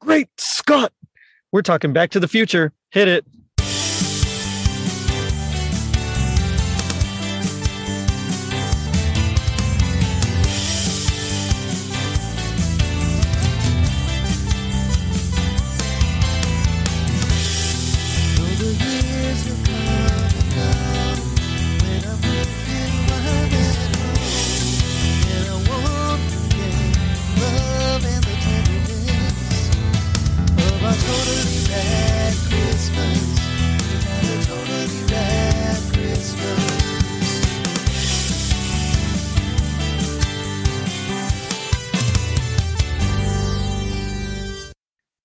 Great Scott! We're talking Back to the Future. Hit it.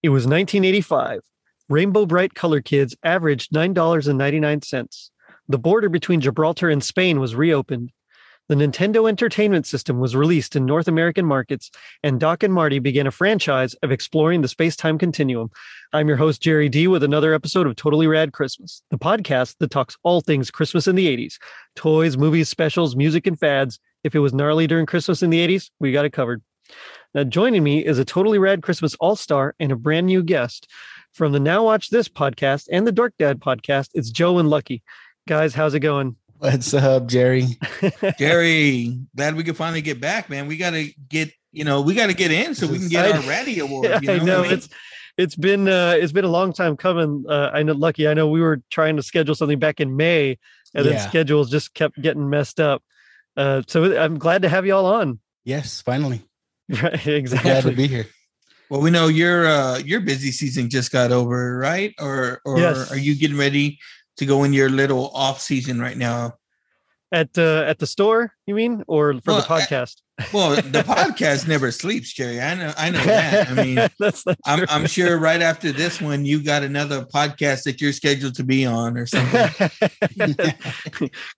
It was 1985. Rainbow Bright Color Kids averaged $9.99. The border between Gibraltar and Spain was reopened. The Nintendo Entertainment System was released in North American markets, and Doc and Marty began a franchise of exploring the space-time continuum. I'm your host, Jerry D., with another episode of Totally Rad Christmas, the podcast that talks all things Christmas in the 80s. Toys, movies, specials, music, and fads. If it was gnarly during Christmas in the 80s, we got it covered. Now, joining me is a Totally Rad Christmas all-star and a brand new guest from the Now Watch This podcast and the Dark Dad podcast. It's Joe and Lucky. Guys, how's it going? What's up, Jerry? Jerry, glad we could finally get back, man. We got to get, we got to get in so we can get our Ratty Award. Yeah, you know? I know. It's been a long time coming. I know, Lucky, I know we were trying to schedule something back in May, and then schedules just kept getting messed up. So I'm glad to have you all on. Yes, finally. Right, exactly. Glad to be here. Well, we know your busy season just got over, right? Or yes. Are you getting ready to go in your little off season right now? At the store, you mean, or for the podcast? The podcast never sleeps, Jerry. I know that. I mean, that's not true. I'm sure right after this one, you got another podcast that you're scheduled to be on or something.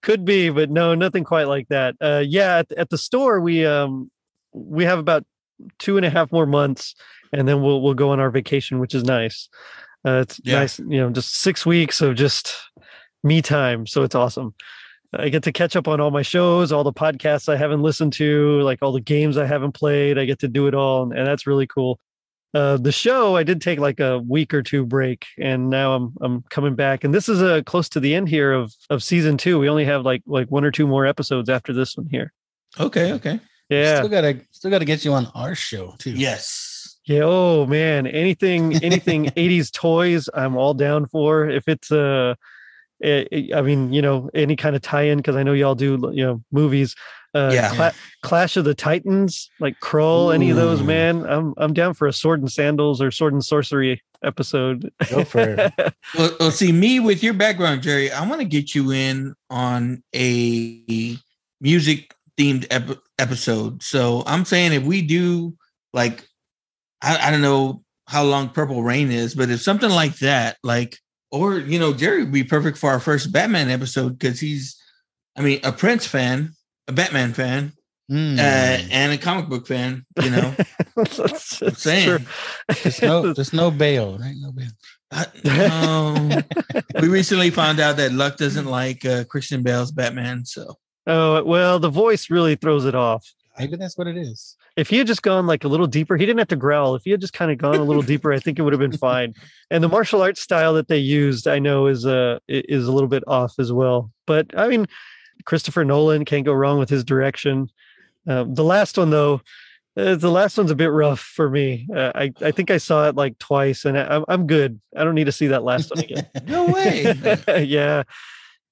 Could be, but no, nothing quite like that. At the store we have about 2.5 more months, and then we'll go on our vacation, which is nice. Nice, just 6 weeks of just me time. So it's awesome. I get to catch up on all my shows, all the podcasts I haven't listened to, like all the games I haven't played. I get to do it all, and that's really cool. The show, I did take like a week or two break, and now I'm coming back. And this is close to the end here of season 2. We only have like 1 or 2 more episodes after this one here. Okay. Yeah, still gotta get you on our show too. Yes. Yeah. Oh man, anything 80s toys, I'm all down for. If it's any kind of tie-in, because I know y'all do movies. Clash of the Titans, like Krull, any of those, man. I'm down for a Sword and Sandals or Sword and Sorcery episode. Go for it. Well, see, me with your background, Jerry, I want to get you in on a music themed episode. So I'm saying if we do I don't know how long Purple Rain is, but if something like that, Jerry would be perfect for our first Batman episode, because he's, a Prince fan, a Batman fan, and a comic book fan, that's saying. There's no bail, right? No bail. We recently found out that Luck doesn't like Christian Bale's Batman, so. Oh, well, the voice really throws it off. Maybe that's what it is. If he had just gone like a little deeper, he didn't have to growl. If he had just kind of gone a little deeper, I think it would have been fine. And the martial arts style that they used, I know, is a little bit off as well. But Christopher Nolan, can't go wrong with his direction. The last one's a bit rough for me. I think I saw it like twice, and I'm good. I don't need to see that last one again. No way. Yeah.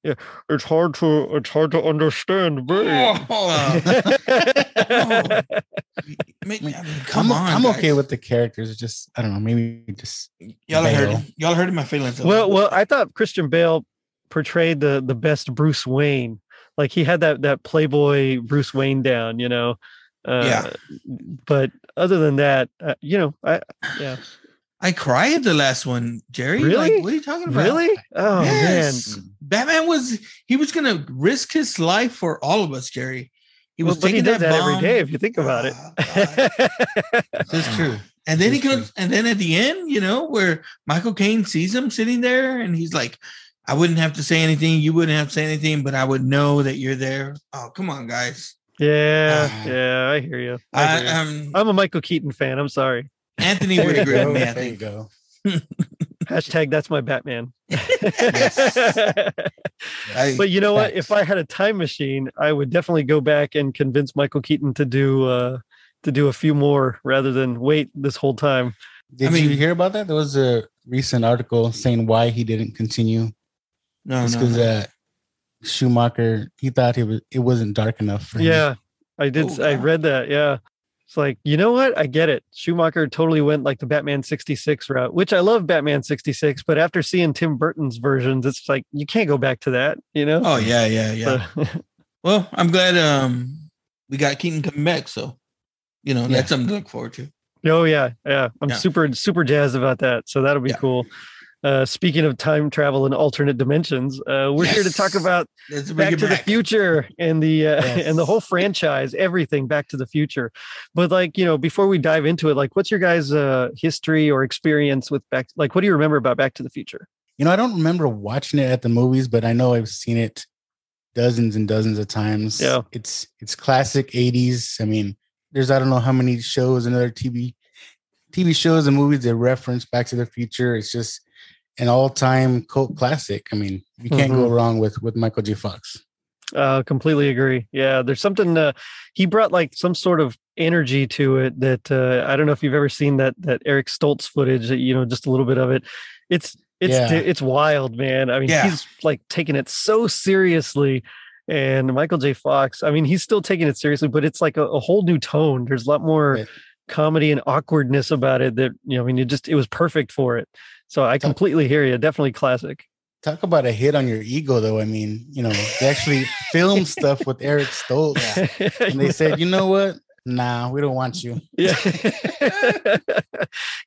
Yeah, it's hard to understand me. I'm okay with the characters. It's just, I don't know, maybe just y'all heard my feelings. Well, I thought Christian Bale portrayed the best Bruce Wayne. Like he had that Playboy Bruce Wayne down, But other than that, I cried at the last one, Jerry. Really? Like, what are you talking about? Really? Oh, yes. Man. Batman was going to risk his life for all of us, Jerry. He does that every day if you think about it. That's true. And then and then at the end, where Michael Caine sees him sitting there and he's like, I wouldn't have to say anything, you wouldn't have to say anything, but I would know that you're there. Oh, come on, guys. Yeah, I hear you. I'm a Michael Keaton fan. I'm sorry. Anthony would agree with me. I think. There you go. Hashtag that's my Batman. But you know what? If I had a time machine, I would definitely go back and convince Michael Keaton to do a few more rather than wait this whole time. Did you hear about that? There was a recent article saying why he didn't continue. No, because Schumacher, he thought it wasn't dark enough for him. Yeah, I did. Oh, wow. I read that. Yeah. It's like, you know what? I get it. Schumacher totally went like the Batman 66 route, which I love Batman 66. But after seeing Tim Burton's versions, it's like, you can't go back to that, you know? Oh, yeah. Well, I'm glad we got Keaton coming back. So, you know, that's something to look forward to. Oh, yeah. Yeah. I'm super, super jazzed about that. So that'll be cool. Speaking of time travel and alternate dimensions, we're here to talk about Back to the Future and the whole franchise, everything Back to the Future. But like, you know, before we dive into it, like, what's your guys' history or experience with Back? Like, what do you remember about Back to the Future? You know, I don't remember watching it at the movies, but I know I've seen it dozens and dozens of times. Yeah, it's classic 80s. I mean, there's I don't know how many shows and other TV shows and movies that reference Back to the Future. It's just an all-time cult classic. I mean, you can't go wrong with Michael J. Fox. Completely agree. Yeah, there's something he brought like some sort of energy to it that I don't know if you've ever seen that Eric Stoltz footage. You know, just a little bit of it. It's wild, man. I mean, he's like taking it so seriously. And Michael J. Fox, I mean, he's still taking it seriously, but it's like a whole new tone. There's a lot more comedy and awkwardness about it that, you know, I mean, it was perfect for it. So I completely hear you. Definitely classic. Talk about a hit on your ego, though. I mean, you know, they actually filmed stuff with Eric Stoltz, and they said, you know what? Nah, we don't want you. Yeah.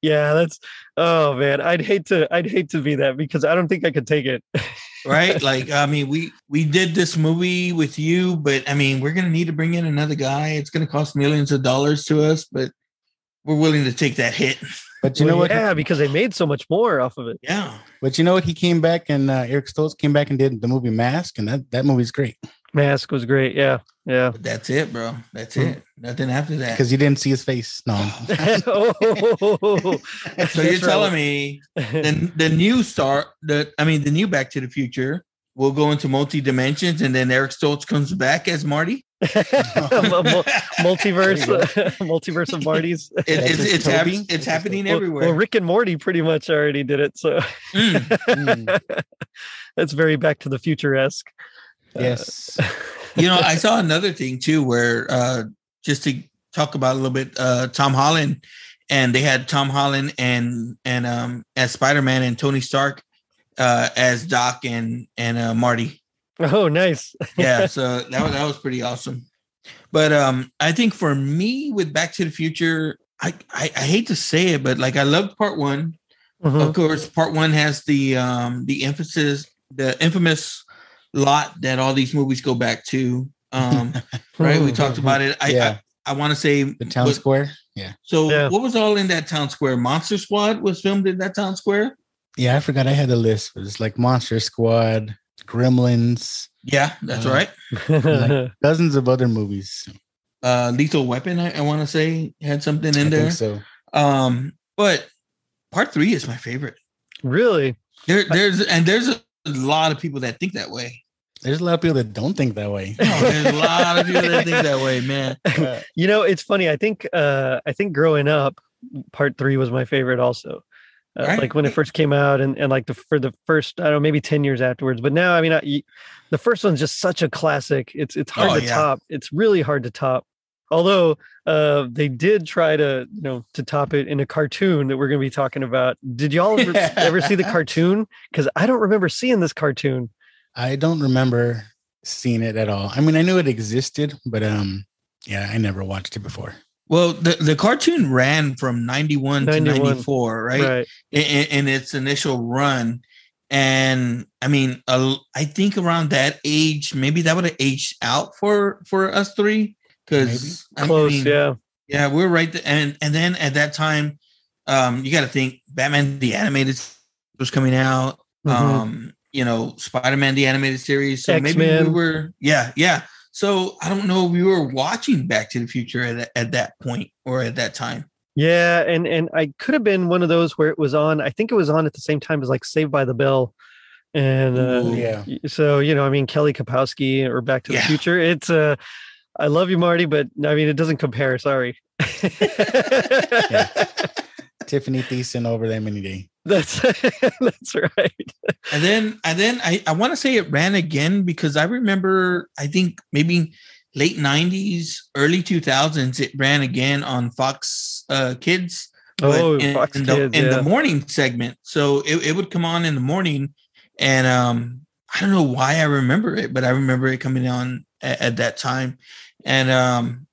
Yeah, that's, oh man, I'd hate to be that, because I don't think I could take it. Right? Like, I mean, we did this movie with you, but I mean, we're going to need to bring in another guy. It's going to cost millions of dollars to us, but we're willing to take that hit. But you know what? Yeah, because they made so much more off of it. Yeah. But you know what? He came back and Eric Stoltz came back and did the movie Mask. And that movie's great. Mask was great. Yeah. Yeah. But that's it, bro. That's it. Nothing after that. Because you didn't see his face. No. So you're telling me the new Back to the Future will go into multi dimensions, and then Eric Stoltz comes back as Marty? Multiverse of Marty's. It's happening everywhere. Well, Rick and Morty pretty much already did it, so that's very Back to the Future-esque. Yes. You know, I saw another thing too, where just to talk about a little bit, Tom Holland, and they had Tom Holland and as Spider-Man, and Tony Stark as Doc and Marty. Oh, nice. Yeah, so that was pretty awesome. But I think for me with Back to the Future, I hate to say it, but like, I loved part one. Mm-hmm. Of course, part one has the emphasis, the infamous lot that all these movies go back to. Right? We talked about it. I want to say the town square. Yeah. So what was all in that town square? Monster Squad was filmed in that town square. Yeah, I forgot I had a list. It was like Monster Squad, Gremlins. Yeah, that's right. Like dozens of other movies. Lethal Weapon, I want to say, had something in there. I think so. But part three is my favorite. Really? There's a lot of people that think that way. There's a lot of people that don't think that way. No, there's a lot of people that think that way, man. You know, it's funny. I think growing up, part three was my favorite also. Right. Like when it first came out, and like for the first, I don't know, maybe 10 years afterwards. But now, I mean, the first one's just such a classic. It's hard to top. It's really hard to top. Although they did try to, you know, to top it in a cartoon that we're going to be talking about. Did y'all ever see the cartoon? Because I don't remember seeing this cartoon. I don't remember seeing it at all. I mean, I knew it existed, but I never watched it before. Well, the cartoon ran from 91 to 94, right? In its initial run. And I mean, I think around that age, maybe that would have aged out for us three. Because yeah, we're right there. And then at that time, you got to think Batman the Animated was coming out. Mm-hmm. You know, Spider-Man the Animated series. So X-Men. Maybe we were, yeah. So I don't know if we were watching Back to the Future at that point or at that time. Yeah, and I could have been one of those where it was on. I think it was on at the same time as like Saved by the Bell, and so you know, I mean, Kelly Kapowski or Back to the Future. It's I love you, Marty, but I mean, it doesn't compare. Sorry. Tiffany Thiessen over them any day. That's right. And then I want to say it ran again because I remember I think maybe late 90s, early 2000s it ran again on Fox Kids. The morning segment. So it would come on in the morning, and I don't know why I remember it, but I remember it coming on at that time. And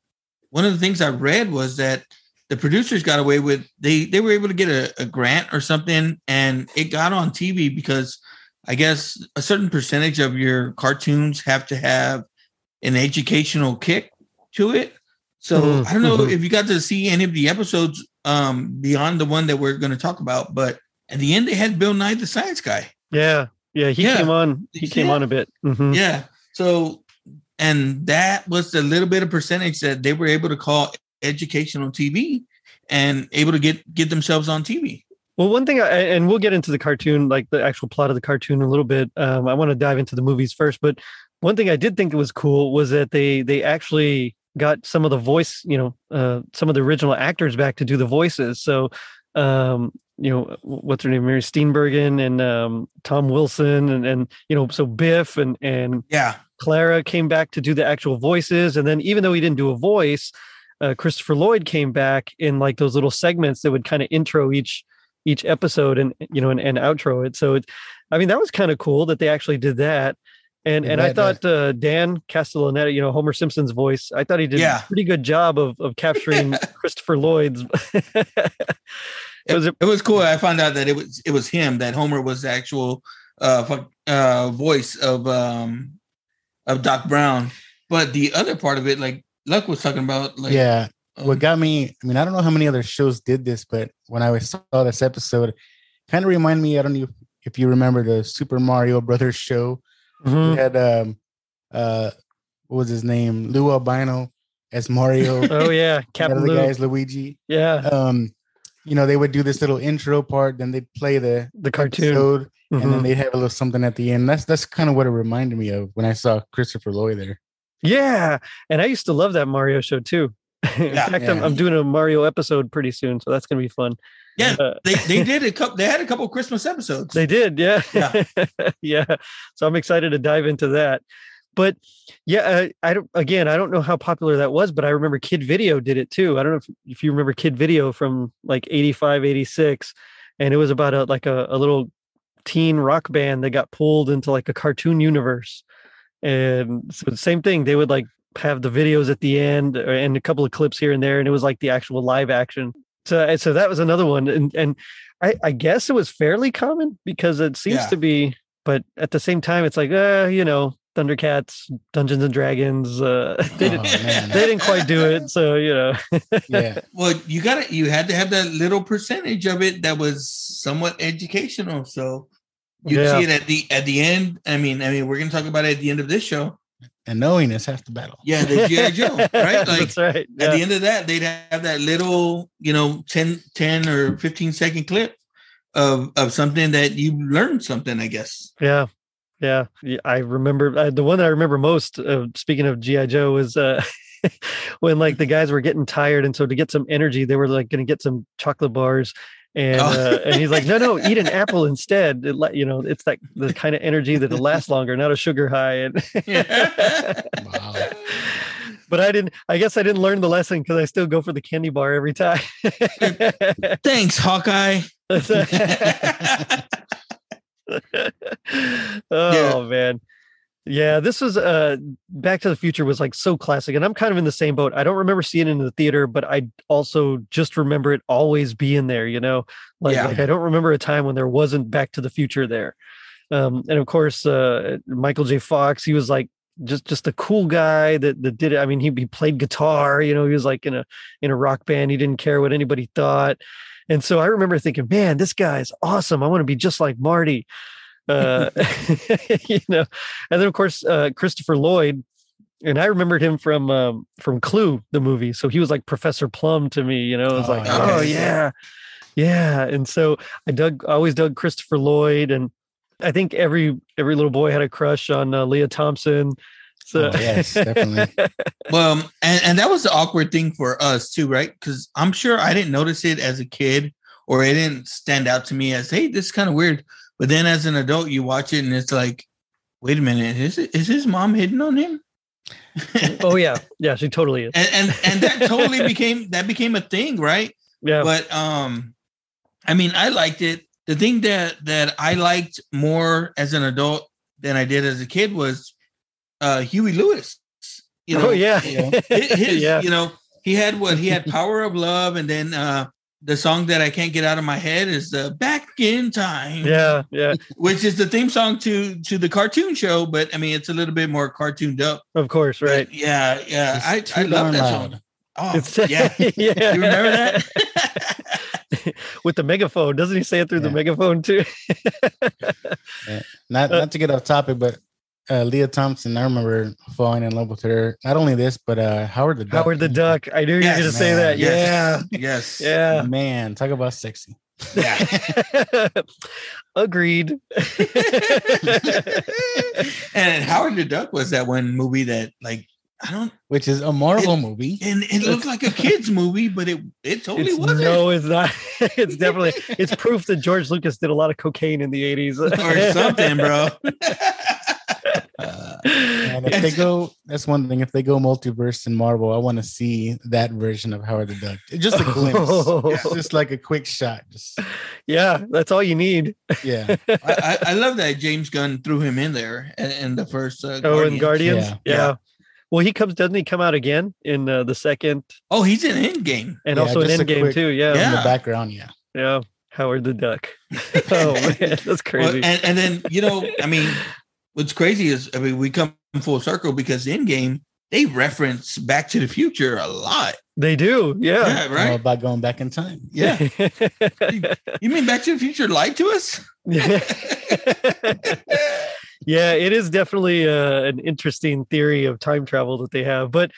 one of the things I read was that the producers got away with, they were able to get a grant or something, and it got on TV because I guess a certain percentage of your cartoons have to have an educational kick to it. So I don't know if you got to see any of the episodes beyond the one that we're going to talk about, but at the end they had Bill Nye the Science Guy. He came on a bit. Yeah. So, and that was the little bit of percentage that they were able to call educational TV and able to get themselves on TV. Well, one thing, and we'll get into the cartoon, like the actual plot of the cartoon in a little bit. I want to dive into the movies first, but one thing I did think it was cool was that they actually got some of the voice, some of the original actors back to do the voices. So, what's her name? Mary Steenburgen and Tom Wilson and Biff and Clara came back to do the actual voices. And then even though he didn't do a voice, Christopher Lloyd came back in like those little segments that would kind of intro each episode and outro it. So that was kind of cool that they actually did that. And I thought Dan Castellaneta, Homer Simpson's voice, I thought he did a pretty good job of capturing Christopher Lloyd's. It was cool. I found out that it was him, that Homer was the actual voice of Doc Brown. But the other part of it, like Luck was talking about, like, what got me, I mean, I don't know how many other shows did this, but when I saw this episode, kind of reminded me, I don't know if you remember the Super Mario Brothers show. We had what was his name, Lou Albano as Mario. Captain Lou as Luigi. They would do this little intro part, then they'd play the cartoon episode, and then they'd have a little something at the end. That's kind of what it reminded me of when I saw Christopher Lloyd there. Yeah, and I used to love that Mario show too. In fact, I'm doing a Mario episode pretty soon, so that's gonna be fun. Yeah, they did a couple. They had a couple Christmas episodes. They did, yeah. So I'm excited to dive into that. But I don't know how popular that was, but I remember Kid Video did it too. I don't know if you remember Kid Video from like 85, 86, and it was about a little teen rock band that got pulled into like a cartoon universe. And so the same thing, they would like have the videos at the end and a couple of clips here and there, and it was like the actual live action. So that was another one, and I guess it was fairly common because it seems to be, but at the same time, it's like Thundercats, Dungeons and Dragons, they didn't quite do it, so. Yeah. Well, you had to have that little percentage of it that was somewhat educational, so you see it at the end. I mean, we're gonna talk about it at the end of this show. And knowing is half the battle. Yeah, the G.I. Joe, right? Like, that's right. Yeah. At the end of that, they'd have that little, 10 or 15-second clip of something that you learned something, I guess. Yeah. I remember the one that I remember most, speaking of G.I. Joe, was when like the guys were getting tired. And so to get some energy, they were like going to get some chocolate bars. And he's like, no, eat an apple instead. It's like the kind of energy that'll last longer, not a sugar high. Wow. But I guess I didn't learn the lesson because I still go for the candy bar every time. Thanks, Hawkeye. Man. Yeah, this was Back to the Future was like so classic, and I'm kind of in the same boat. I don't remember seeing it in the theater, but I also just remember it always being there, like I don't remember a time when there wasn't Back to the Future there. And of course, Michael J. Fox, he was like just the cool guy that did it. I mean, he played guitar, he was like in a rock band. He didn't care what anybody thought. And so I remember thinking, man, this guy's awesome. I want to be just like Marty. And then of course Christopher Lloyd And I remembered him from Clue, the movie. So he was like Professor Plum to me, you know. Oh yeah. And so I always dug Christopher Lloyd, and I think every little boy had a crush on Leah Thompson. So yes, definitely. Well, and that was the awkward thing for us too, right? Because I'm sure I didn't notice it as a kid, or it didn't stand out to me as, hey, this is kind of weird. But then as an adult, you watch it and it's like, wait a minute, is his mom hitting on him? Oh yeah, yeah, she totally is. And that totally became a thing, right? Yeah. But I mean, I liked it. The thing that I liked more as an adult than I did as a kid was Huey Lewis. You know, oh yeah, you know, yeah. You know, he had Power of Love, and then the song that I can't get out of my head is Back in Time. Yeah, yeah. Which is the theme song to the cartoon show, but I mean it's a little bit more cartooned up. Of course, right? But yeah, yeah. I love that song. Oh, yeah. Yeah. You remember that? With the megaphone. Doesn't he say it through the megaphone too? Yeah. Not to get off topic, but Leah Thompson, I remember falling in love with her. Not only this, but Howard the Duck. Howard the Duck. I knew you were going to say that. Yes. Yeah. Yes. Yeah. Man, talk about sexy. Yeah. Agreed. And Howard the Duck was that one movie that, like, which is a Marvel movie, and it looked like a kids movie, but it totally wasn't. No, it's not. It's definitely it's proof that George Lucas did a lot of cocaine in the 80s or something, bro. And if they go, that's one thing. If they go multiverse in Marvel, I want to see that version of Howard the Duck. Just a glimpse, just like a quick shot. Yeah, that's all you need. Yeah, I love that James Gunn threw him in there in the first. Guardians. Yeah. Well, doesn't he come out again in the second? Oh, he's in Endgame. And also in Endgame too. Yeah. In the background. Yeah. Yeah. Howard the Duck. Oh man, that's crazy. Well, and then, you know, I mean, what's crazy is, I mean, we come full circle because Endgame, they reference Back to the Future a lot. They do. Yeah. Yeah, right. All about going back in time. Yeah. You mean Back to the Future lied to us? Yeah. Yeah, it is definitely an interesting theory of time travel that they have. But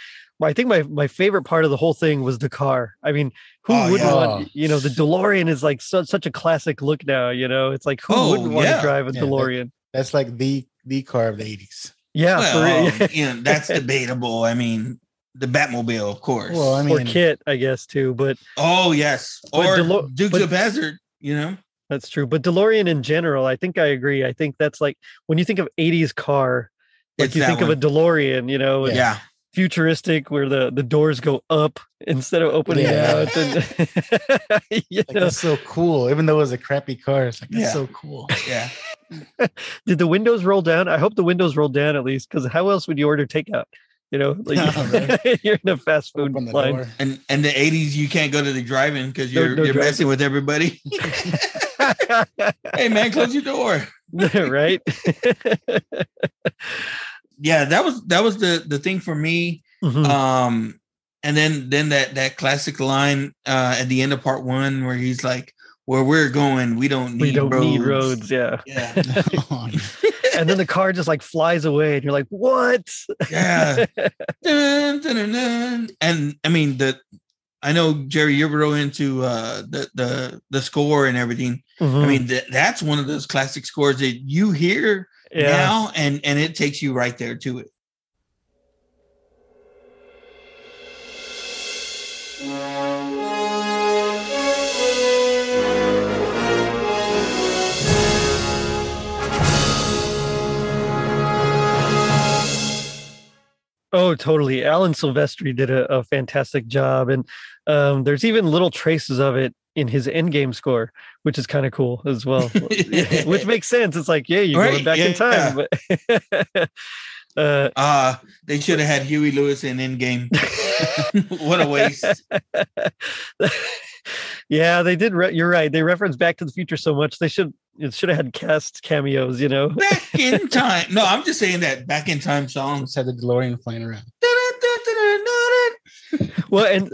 I think my favorite part of the whole thing was the car. I mean, who wouldn't want, you know, the DeLorean is like such a classic look now, you know, it's like, who wouldn't want to drive a DeLorean? That's like the car of the 80s. Yeah. Well, for real. You know, that's debatable. I mean, the Batmobile, of course. Well, I mean, or Kit, I guess, too. But Dukes of Hazzard, you know. That's true. But DeLorean in general, I think I agree. I think that's like when you think of 80s car, like you think of a DeLorean, you know, futuristic where the doors go up instead of opening out. And, like, that's so cool. Even though it was a crappy car, it's like, that's so cool. Yeah. Did the windows roll down? I hope the windows rolled down at least, because how else would you order takeout? You know, like you're in a fast food line. And the 80s, you can't go to the drive-in because you're messing with everybody. Hey man, close your door. Right? Yeah, that was the thing for me. Mm-hmm. And then that classic line at the end of part one where he's like, where we're going, we don't need roads. Yeah. And then the car just like flies away and you're like, what? Yeah. Dun, dun, dun. And I mean, I know, Jerry, you're real into the score and everything. Mm-hmm. I mean, that's one of those classic scores that you hear now, and it takes you right there to it. Oh, totally. Alan Silvestri did a fantastic job. And there's even little traces of it in his Endgame score, which is kind of cool as well, which makes sense. It's like, you're going back in time. Yeah. They should have had Huey Lewis in Endgame. What a waste. Yeah, they did. You're right. They referenced Back to the Future so much. It should have had cast cameos, you know. Back in time. No, I'm just saying that Back in Time songs had the DeLorean flying around. Well, and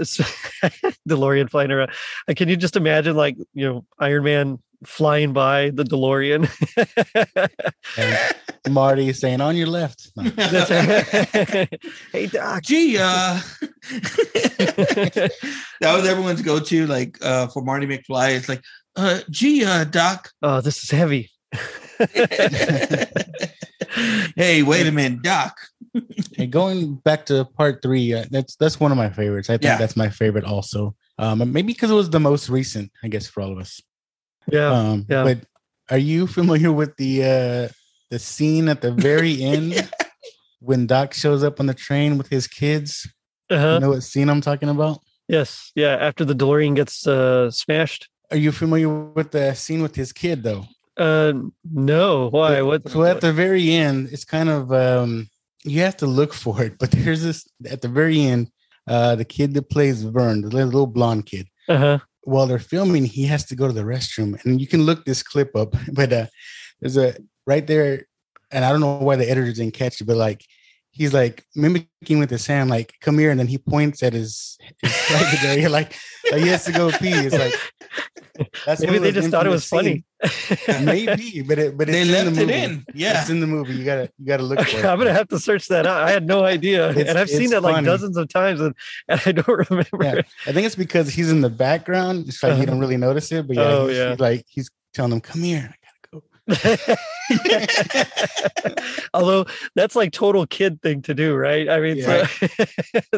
DeLorean flying around. Can you just imagine, like, you know, Iron Man flying by the DeLorean. And Marty saying, on your left. No. Hey, Doc. Gee, that was everyone's go-to, like, for Marty McFly. It's like, gee, Doc. Oh, this is heavy. Hey, wait a minute, Doc. Hey, going back to part 3, that's one of my favorites. I think that's my favorite also. Maybe because it was the most recent, I guess, for all of us. Yeah. But are you familiar with the scene at the very end when Doc shows up on the train with his kids? You know what scene I'm talking about? Yes. Yeah. After the DeLorean gets smashed. Are you familiar with the scene with his kid though? No. Why? What? So at the very end, it's kind of you have to look for it. But there's this at the very end. The kid that plays Vern, the little blonde kid, while they're filming, he has to go to the restroom, and you can look this clip up. But there's a right there, and I don't know why the editor didn't catch it, but like he's like mimicking with his hand, like "come here," and then he points at his private area, like he has to go pee. It's like that's maybe they just thought it was funny. Maybe, but it's they left it in. Yeah, it's in the movie. You gotta look for it. I'm gonna have to search that out. I had no idea, and I've seen it like dozens of times, and I don't remember. Yeah. I think it's because he's in the background. It's like you don't really notice it, but yeah, he's telling them, "Come here, I gotta go." Although that's like total kid thing to do, right? I mean,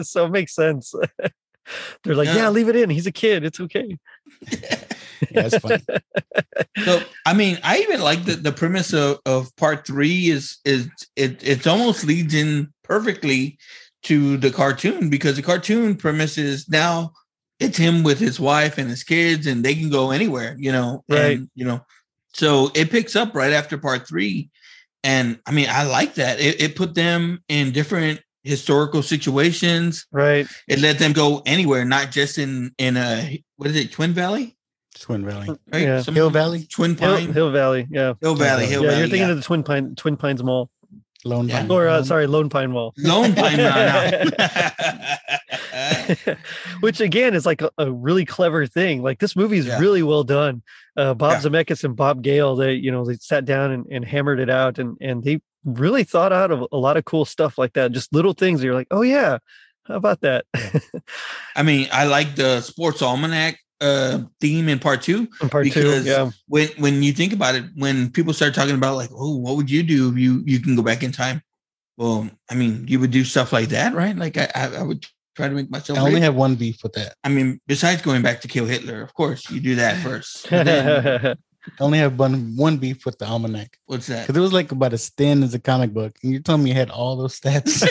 so it makes sense. They're like, yeah, leave it in. He's a kid. It's okay. Yeah, it's funny. So, I mean, I even like the premise of part 3 is it almost leads in perfectly to the cartoon, because the cartoon premise is now it's him with his wife and his kids, and they can go anywhere, you know. Right. And, you know, so it picks up right after part 3. And I mean, I like that. It put them in different historical situations, right? It let them go anywhere, not just in a Twin Valley, right? Yeah. Hill Valley, Twin Pine, Hill Valley, yeah, Hill Valley, Hill Valley. You're thinking of the Twin Pines Mall, Lone Pine Mall, Lone Pine Mall, which again is like a really clever thing. Like this movie is really well done. Bob Zemeckis and Bob Gale, they sat down and hammered it out, and they really thought out of a lot of cool stuff like that, just little things that you're like, oh yeah, how about that? I mean, I like the sports almanac theme in part two, yeah. When you think about it, when people start talking about like, oh, what would you do if you can go back in time? Well, I mean, you would do stuff like that, right? Like I would try to make myself. I only have one beef with that. I mean, besides going back to kill Hitler, of course, you do that first. I only have one beef with the almanac. What's that? Because it was like about as thin as a comic book, and you're telling me you had all those stats.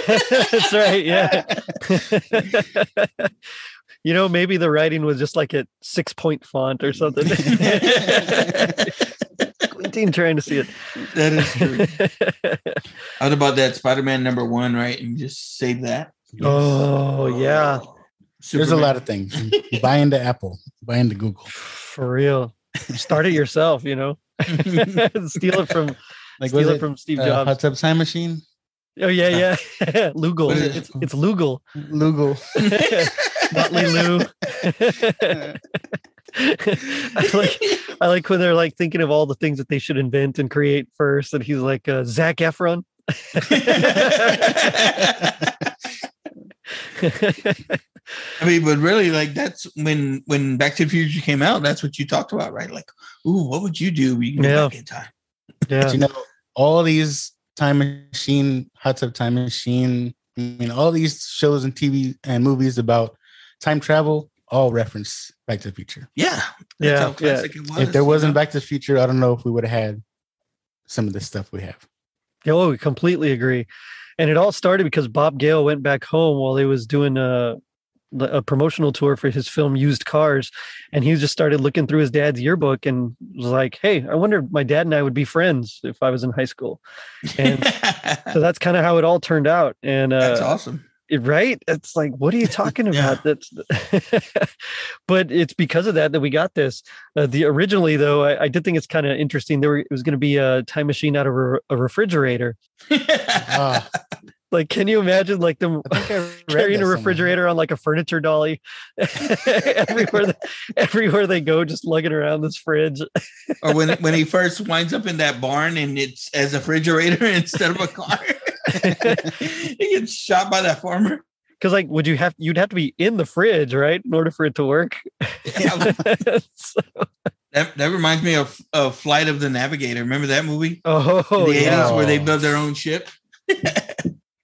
That's right. Yeah. You know, maybe the writing was just like at 6-point font or something. Quentin trying to see it. That is true. How about that Spider-Man #1, right? And just save that. Yes. Oh yeah. Superman. There's a lot of things. Buy into Apple. Buy into Google. For real. Start it yourself, you know. Steal it from Steve Jobs. Hot Tub Time Machine. Oh yeah, yeah. Lugal. It's Lugal. Lugal. Motley Lou. I like when they're like thinking of all the things that they should invent and create first, and he's like Zac Efron. I mean, but really, like that's when Back to the Future came out, that's what you talked about, right? Like, ooh, what would you do? We can go back in time. Yeah. But, you know, all these Hot Tub Time Machine. I mean, all these shows and TV and movies about time travel all reference Back to the Future. Yeah, that's how classic it was. If there wasn't Back to the Future, I don't know if we would have had some of the stuff we have. Yeah, well, we completely agree. And it all started because Bob Gale went back home while he was doing a promotional tour for his film Used Cars, and he just started looking through his dad's yearbook and was like, hey, I wonder if my dad and I would be friends if I was in high school. And so that's kind of how it all turned out. And that's awesome. Right? It's like, what are you talking about? But it's because of that we got this. Originally, though, I did think it's kind of interesting. It was going to be a time machine out of a refrigerator. Like, can you imagine like them carrying a refrigerator somewhere on like a furniture dolly everywhere they go, just lugging around this fridge? Or when he first winds up in that barn and it's as a refrigerator instead of a car, he gets shot by that farmer. Because like, you'd have to be in the fridge, right, in order for it to work? Yeah. So. That reminds me of Flight of the Navigator. Remember that movie? Oh, in the 80s, where they built their own ship.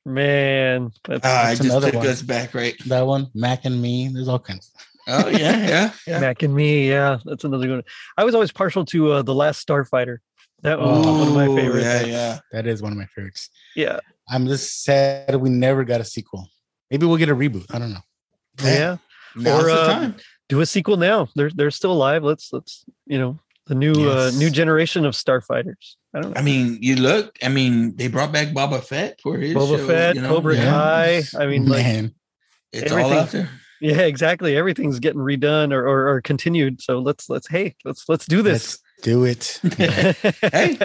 Man, that's just took us back, right? That one, Mac and Me. There's all kinds. Oh yeah. Mac and Me. Yeah, that's another good one. I was always partial to The Last Starfighter. That was one of my favorites. Yeah, that is one of my favorites. Yeah, I'm just sad we never got a sequel. Maybe we'll get a reboot. I don't know. Yeah, now's the time. Do a sequel now. They're still alive. Let's the new new generation of starfighters. I don't know. I mean, you look. I mean, they brought back Boba Fett for his show, Cobra Kai. I mean, like, it's all out there. Yeah, exactly. Everything's getting redone or continued. So let's do this. Let's do it. Hey,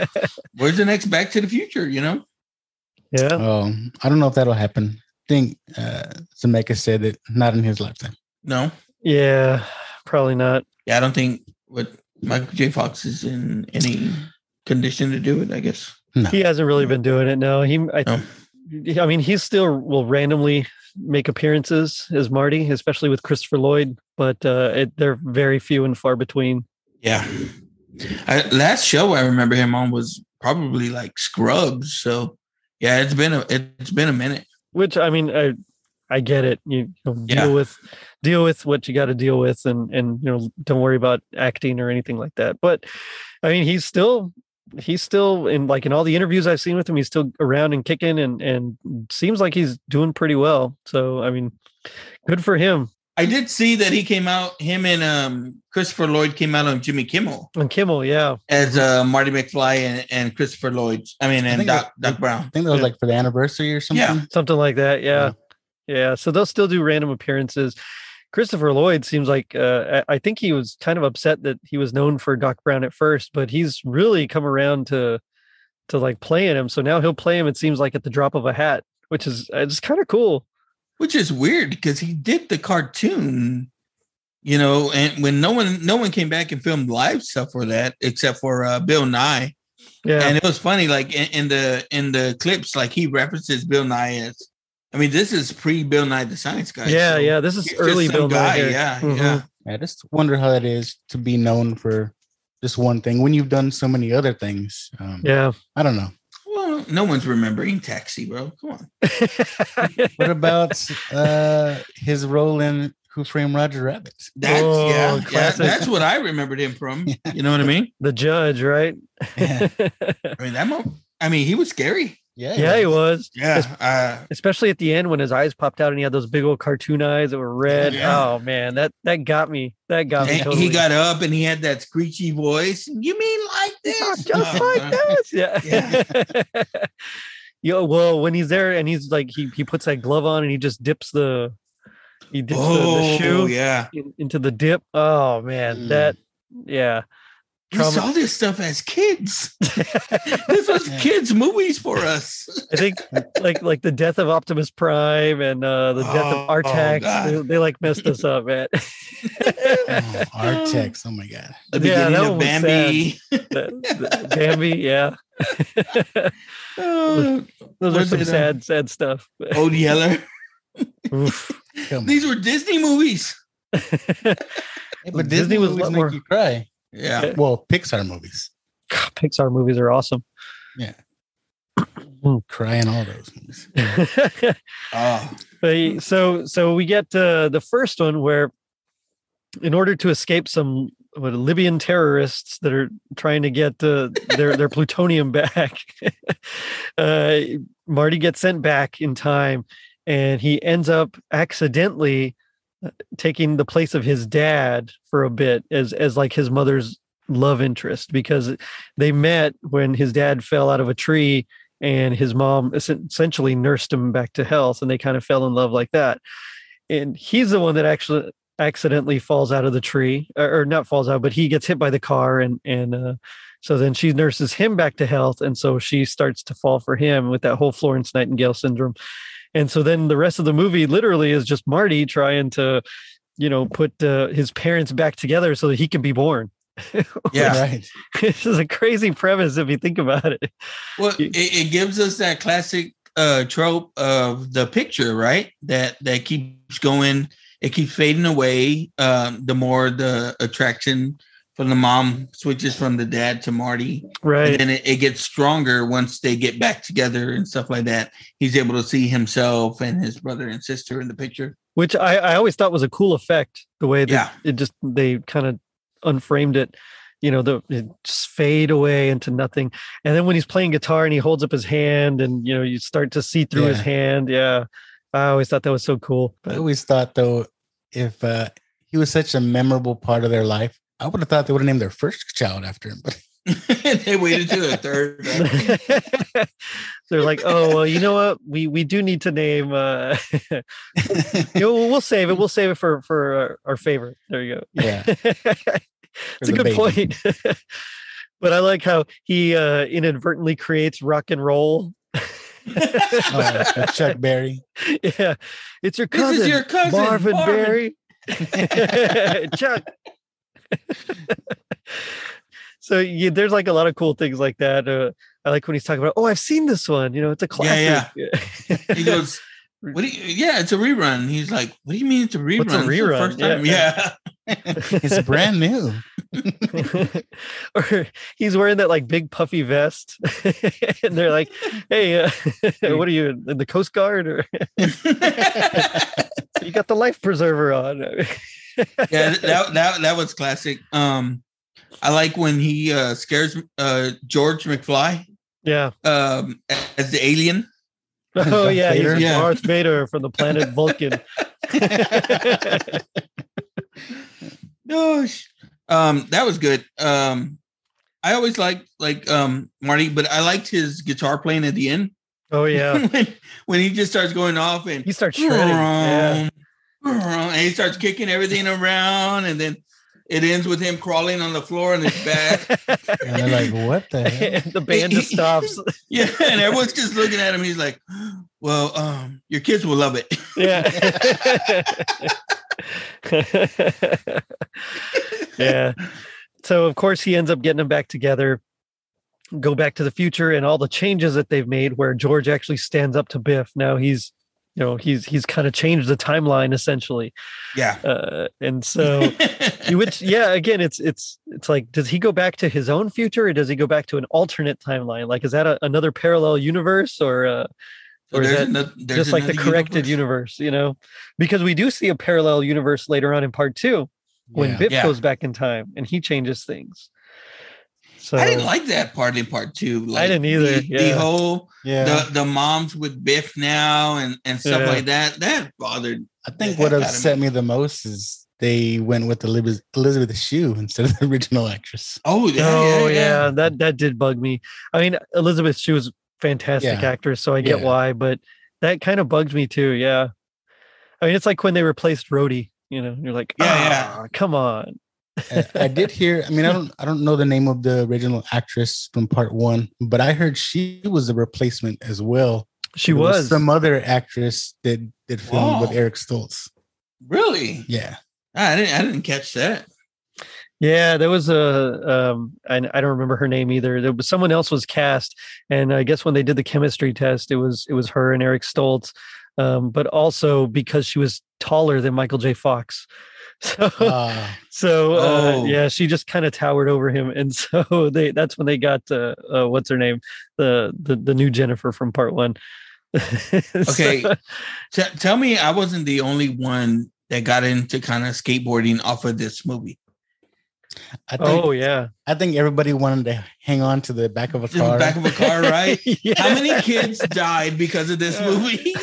where's the next Back to the Future? You know? Yeah. I don't know if that'll happen. I think Zemeckis said that not in his lifetime. No. Yeah, probably not. Yeah, I don't think Michael J. Fox is in any condition to do it, I guess. No. He hasn't really been doing it. No, I mean, he still will randomly make appearances as Marty, especially with Christopher Lloyd, but they're very few and far between. Yeah. Last show I remember him on was probably like Scrubs. So yeah, it's been a minute. Which, I mean, I get it. Deal with what you got to deal with, and don't worry about acting or anything like that. But I mean, he's still in all the interviews I've seen with him, he's still around and kicking, and seems like he's doing pretty well. So I mean, good for him. I did see that he came out. Him and Christopher Lloyd came out on Jimmy Kimmel. On Kimmel, yeah, as Marty McFly and Christopher Lloyd. I mean, and Doc Brown. I think that was like for the anniversary or something. Yeah, something like that. Yeah. Yeah, so they'll still do random appearances. Christopher Lloyd seems like I think he was kind of upset that he was known for Doc Brown at first, but he's really come around to like playing him. So now he'll play him, it seems like, at the drop of a hat, which is it's kind of cool. Which is weird because he did the cartoon, and when no one came back and filmed live stuff for that except for Bill Nye. Yeah, and it was funny, like in the clips, like he references Bill Nye as. I mean, this is pre-Bill Nye the Science Guy. Yeah, so yeah. This is early Bill Nye. Yeah, mm-hmm. Yeah. I just wonder how that is to be known for just one thing when you've done so many other things. Yeah. I don't know. Well, no one's remembering Taxi, bro. Come on. What about his role in Who Framed Roger Rabbit? That's what I remembered him from. Yeah. You know what I mean? The judge, right? Yeah. I mean, he was scary. Yeah, he was. Yeah, especially at the end when his eyes popped out and he had those big old cartoon eyes that were red. Yeah. Oh man, that got me. That got me. Totally. He got up and he had that screechy voice. You mean like this? Just like this? Yeah. Yo, well, when he's there and he's like he puts that glove on and he just dips the shoe into the dip. Oh man, We saw this stuff as kids. This was kids' movies for us. I think like the death of Optimus Prime and the death of Artax. Oh, they like messed us up, man. Artax. Oh my god. The beginning of Bambi. Bambi, yeah. Those are some sad stuff. Old Yeller. These were Disney movies. But Disney was a lot more. You cry. Yeah, well, Pixar movies. God, Pixar movies are awesome. Yeah, crying all those movies. But so we get the first one where, in order to escape some Libyan terrorists that are trying to get their plutonium back, Marty gets sent back in time, and he ends up accidentally taking the place of his dad for a bit as like his mother's love interest, because they met when his dad fell out of a tree and his mom essentially nursed him back to health, and they kind of fell in love like that. And he's the one that actually accidentally falls out of the tree, or not falls out, but he gets hit by the car, and so then she nurses him back to health, and so she starts to fall for him with that whole Florence Nightingale syndrome. And so then the rest of the movie literally is just Marty trying to, you know, put his parents back together so that he can be born. Yeah, right. This is a crazy premise if you think about it. Well, it gives us that classic trope of the picture, right? That keeps going. It keeps fading away. The more the attraction from the mom switches from the dad to Marty, right? And then it gets stronger once they get back together and stuff like that. He's able to see himself and his brother and sister in the picture, which I always thought was a cool effect. The way that it just, they kind of unframed it, you know, it just fade away into nothing. And then when he's playing guitar and he holds up his hand, and you know, you start to see through his hand. Yeah, I always thought that was so cool. I always thought though, if he was such a memorable part of their life, I would have thought they would have named their first child after him, but they waited to the third. Right? They're like, oh, well, you know what? We do need to name. You know, we'll save it. We'll save it for our favorite. There you go. Yeah, it's a good point. But I like how he inadvertently creates rock and roll. Chuck Berry. Yeah, it's your cousin. This is your cousin, Marvin. Berry. Chuck. So yeah, there's like a lot of cool things like that. I like when he's talking about, oh, I've seen this one, you know, it's a classic. He goes, what do you, it's a rerun. He's like, what do you mean it's a rerun? What's a rerun? It's the first time. It's brand new. Or he's wearing that like big puffy vest and they're like, hey, what are you, in the Coast Guard? Or you got the life preserver on. Yeah, that was classic. I like when he scares George McFly. Yeah. As the alien. Oh yeah, he's Darth Vader from the planet Vulcan. Gosh. That was good. I always liked Marty, but I liked his guitar playing at the end. Oh yeah. when he just starts going off and he starts shredding. And he starts kicking everything around, and then it ends with him crawling on the floor on his back. And they're like, what the hell? The band just stops. Yeah, and everyone's just looking at him. He's like, well, your kids will love it. Yeah. Yeah. So, of course, he ends up getting them back together, go back to the future, and all the changes that they've made where George actually stands up to Biff. Now he's kind of changed the timeline essentially. Yeah. And so again, it's like, does he go back to his own future, or does he go back to an alternate timeline? Like, is that another parallel universe, or is that just like the corrected universe, you know, because we do see a parallel universe later on in part 2 when Biff goes back in time and he changes things. So, I didn't like that part in part 2. Like, I didn't either. The moms with Biff now and stuff like that. That bothered. I think what upset me the most is they went with Elizabeth Shue instead of the original actress. Oh yeah. That did bug me. I mean, Elizabeth Shue was a fantastic actress, so I get why, but that kind of bugged me too. Yeah, I mean, it's like when they replaced Rhodey. You know, you're like, come on. I did hear, I mean, I don't know the name of the original actress from part 1, but I heard she was a replacement as well. She was some other actress that did film with Eric Stoltz. Really? Yeah. I didn't catch that. Yeah, there was a I don't remember her name either. There was someone else was cast, and I guess when they did the chemistry test, it was her and Eric Stoltz. But also because she was taller than Michael J. Fox. So she just kind of towered over him, and so that's when they got what's her name, the new Jennifer from part 1. Okay, tell me, I wasn't the only one that got into kind of skateboarding off of this movie. I think everybody wanted to hang on to the back of a car. Back of a car, right? Yeah. How many kids died because of this movie?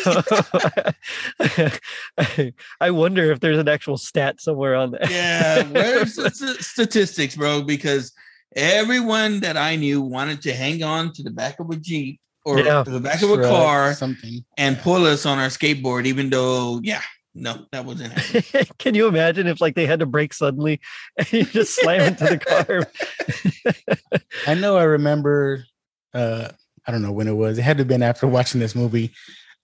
I wonder if there's an actual stat somewhere on that. Yeah, where's the statistics, bro? Because everyone that I knew wanted to hang on to the back of a Jeep or to the back of a car, something, and pull us on our skateboard, even though No, that wasn't happening. Can you imagine if like they had to brake suddenly and you just slam into the car? I know I remember, I don't know when it was. It had to have been after watching this movie.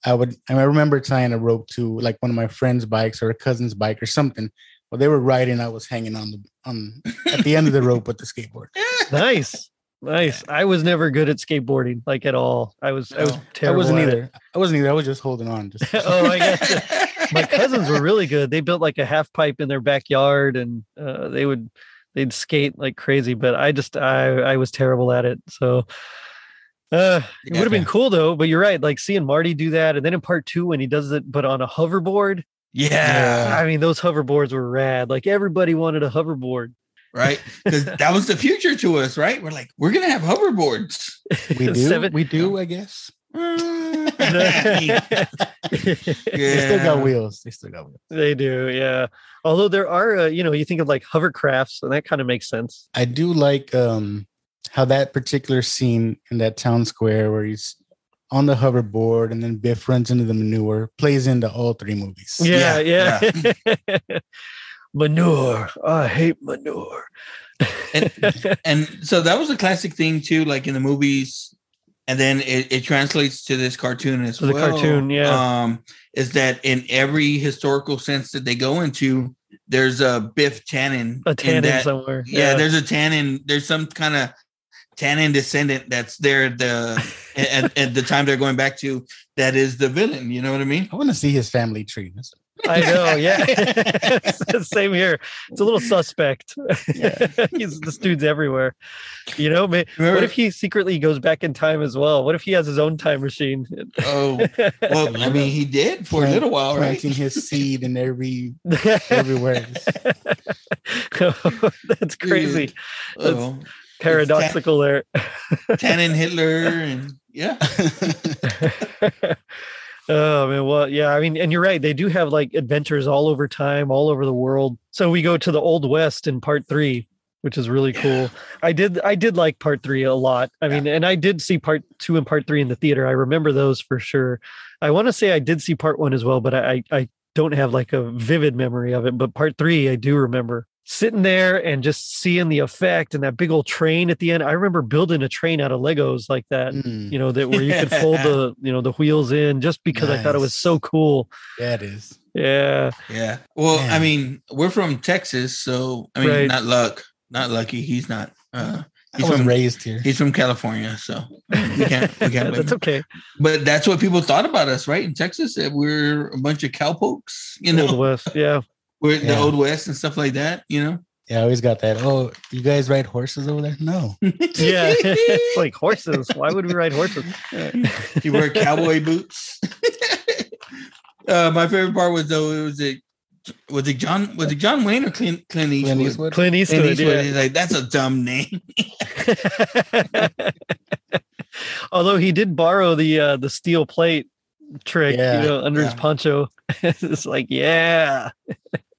I remember tying a rope to like one of my friend's bikes or a cousin's bike or something. Well, they were riding. I was hanging on at the end of the rope with the skateboard. Nice. I was never good at skateboarding, like at all. I was terrible. I wasn't either. I was just holding on. Oh, I guess. My cousins were really good. They built like a half pipe in their backyard, and they'd skate like crazy. But I was terrible at it. So it would have been cool though. But you're right. Like seeing Marty do that, and then in part two when he does it, but on a hoverboard. Yeah. I mean, those hoverboards were rad. Like everybody wanted a hoverboard. Right, because that was the future to us, right? We're like, we're gonna have hoverboards. We do, I guess. They still got wheels. They do, yeah. Although there are, you think of like hovercrafts, and that kind of makes sense. I do like how that particular scene in that town square where he's on the hoverboard and then Biff runs into the manure plays into all three movies. Yeah. Manure. I hate manure. and so that was a classic thing too, like in the movies, and then it translates to this cartoon as well. The cartoon, yeah. Is that in every historical sense that they go into, there's a Biff Tannen. A Tannen somewhere. Yeah, there's a Tannen. There's some kind of Tannen descendant that's there at the time they're going back to that is the villain. You know what I mean? I want to see his family tree. I know, yeah. Same here. It's a little suspect. Yeah. This dude's everywhere. You know, what if he secretly goes back in time as well? What if he has his own time machine? Oh, well, I mean, he did for a little while, right? Planting his seed in everywhere. Oh, that's crazy. That's paradoxical there. Tannen Hitler and yeah. Oh man, well, yeah, I mean, and you're right. They do have like adventures all over time, all over the world. So we go to the Old West in part 3, which is really cool. I did like part 3 a lot. I mean, and I did see part 2 and part 3 in the theater. I remember those for sure. I want to say I did see part 1 as well, but I don't have like a vivid memory of it. But part 3, I do remember sitting there and just seeing the effect and that big old train at the end. I remember building a train out of Legos like that, that where you could fold the, the wheels in just because I thought it was so cool. Yeah, it is. Yeah. Yeah. Well, man. I mean, we're from Texas, so I mean, not lucky. He's not, he's from, raised here. He's from California, so we can't. That's okay. But that's what people thought about us, right? In Texas, that we're a bunch of cowpokes, Old West, yeah. We're in the Old West and stuff like that, Yeah, I always got that. Oh, you guys ride horses over there? No. Yeah, it's like horses. Why would we ride horses? You wear cowboy boots. My favorite part was though, was it John Wayne or Clint Eastwood? Clint Eastwood. Yeah. He's like, that's a dumb name. Although he did borrow the steel plate trick, under his poncho. It's like, yeah.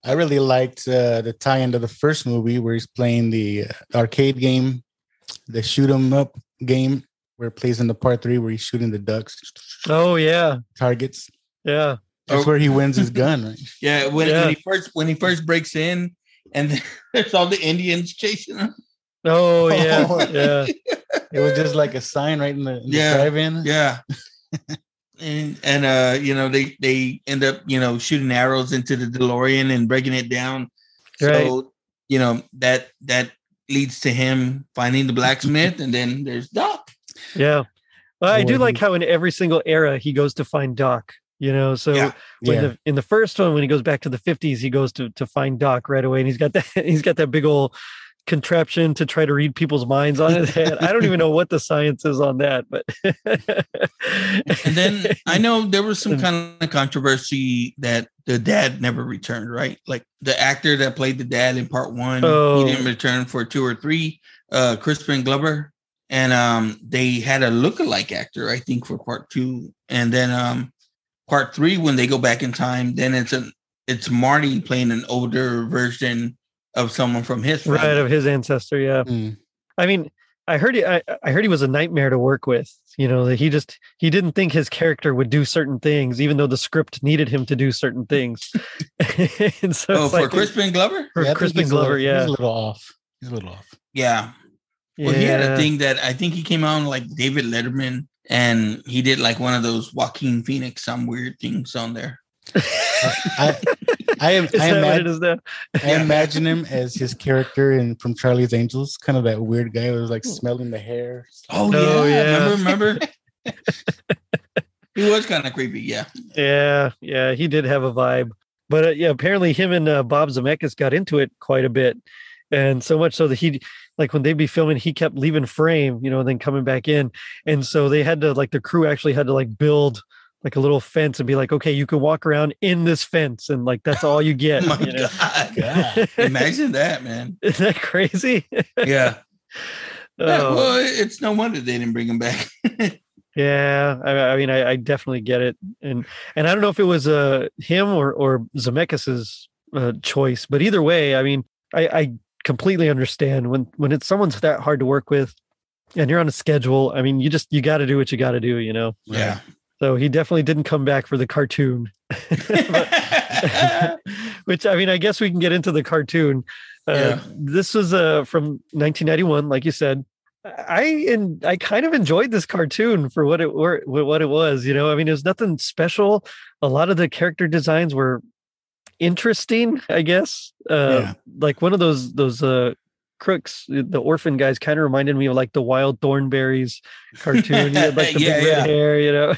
I really liked the tie-in to the first movie where he's playing the arcade game, the shoot 'em up game, where it plays in the part 3 where he's shooting the ducks. Oh yeah, targets. Yeah, that's where he wins his gun. Right? Yeah, when he first breaks in, and there's all the Indians chasing him. Oh yeah, yeah. It was just like a sign right in the drive-in. Yeah. And they end up, shooting arrows into the DeLorean and breaking it down. Right. So, that leads to him finding the blacksmith, and then there's Doc. Yeah. Well, I do like how in every single era he goes to find Doc, So in the first one, when he goes back to the 50s, he goes to find Doc right away. And he's got that big old contraption to try to read people's minds on his head. I don't even know what the science is on that, but and then I know there was some kind of controversy that the dad never returned, right? Like the actor that played the dad in part 1, he didn't return for 2 or 3, Crispin Glover, and they had a lookalike actor, I think, for part 2, and then part 3 when they go back in time, then it's Marty playing an older version of someone from his family. Right, of his ancestor. Yeah. I mean, I heard he was a nightmare to work with. You know, that he didn't think his character would do certain things, even though the script needed him to do certain things. And so Crispin Glover? For Crispin Glover. He's a little off. Yeah. Well, yeah. He had a thing that I think he came on like David Letterman, and he did like one of those Joaquin Phoenix, some weird things on there. I imagine him as his character and from Charlie's Angels, kind of that weird guy who was like smelling the hair. Oh yeah. Remember? He was kind of creepy. Yeah. He did have a vibe, but apparently him and Bob Zemeckis got into it quite a bit, and so much so that he, like when they'd be filming, he kept leaving frame, you know, and then coming back in, and so they had to like the crew actually had to like build like a little fence and be like, okay, you can walk around in this fence and like that's all you get. God. Imagine that, man. Is that crazy? Yeah. Well, it's no wonder they didn't bring him back. Yeah, I mean, I definitely get it, and I don't know if it was him or Zemeckis's choice, but either way, I mean, I completely understand when it's someone's that hard to work with, and you're on a schedule. I mean, you got to do what you got to do, you know. Yeah. So he definitely didn't come back for the cartoon, which I mean, I guess we can get into the cartoon. This was from 1991, like you said. I kind of enjoyed this cartoon for what it was. You know, I mean, it was nothing special. A lot of the character designs were interesting, I guess. Like one of those crooks, the orphan guys, kind of reminded me of like the Wild Thornberries cartoon. He had like the big red hair, you know.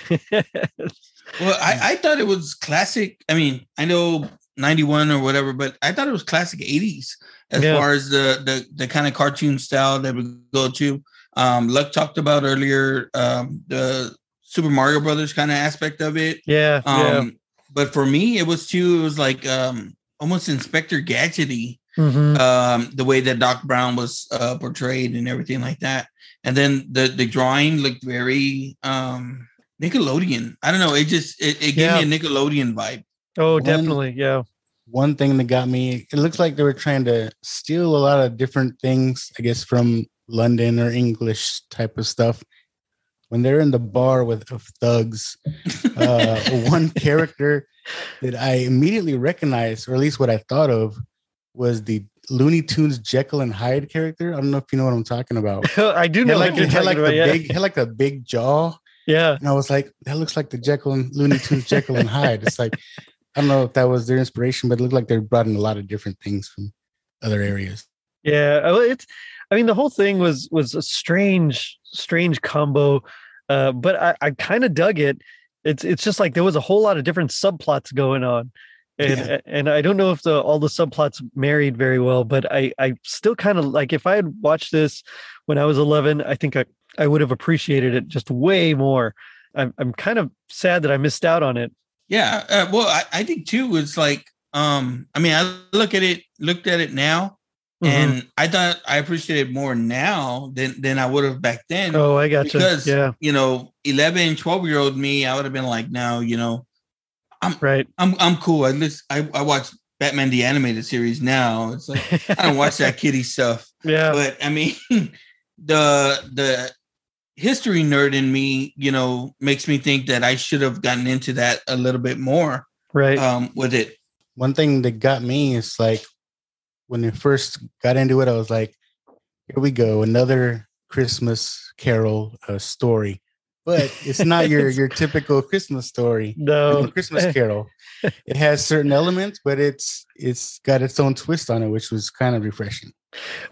Well, I thought it was classic. I mean, I know 91 or whatever, but I thought it was classic 80s as far as the kind of cartoon style that we go to. Luck talked about earlier the Super Mario Brothers kind of aspect of it. But for me, it was like almost Inspector Gadgety. Mm-hmm. The way that Doc Brown was portrayed and everything like that, and then the drawing looked very Nickelodeon. I don't know. It just gave me a Nickelodeon vibe. Oh, definitely. One thing that got me, it looks like they were trying to steal a lot of different things, I guess, from London or English type of stuff. When they're in the bar with thugs, one character that I immediately recognized, or at least what I thought of, was the Looney Tunes Jekyll and Hyde character. I don't know if you know what I'm talking about. I do know. He had like a big jaw. Yeah. And I was like, that looks like the Looney Tunes Jekyll and Hyde. It's like, I don't know if that was their inspiration, but it looked like they brought in a lot of different things from other areas. Yeah. The whole thing was a strange combo, but I kind of dug it. It's just like there was a whole lot of different subplots going on. And I don't know if all the subplots married very well, but I still kind of like, if I had watched this when I was 11, I think I would have appreciated it just way more. I'm kind of sad that I missed out on it. Yeah. Well, I think too, it's like, I looked at it now, mm-hmm. and I thought I appreciated it more now than I would have back then. Oh, I got you. Because, 11, 12-year-old me, I would have been like, no, you know, I'm cool. I watch Batman the Animated series now. It's like I don't watch that kiddie stuff. Yeah. But I mean, the history nerd in me, you know, makes me think that I should have gotten into that a little bit more. Right. With it. One thing that got me is like when I first got into it, I was like, here we go, another Christmas Carol story. But it's not your typical Christmas story. No, Christmas Carol. It has certain elements, but it's got its own twist on it, which was kind of refreshing.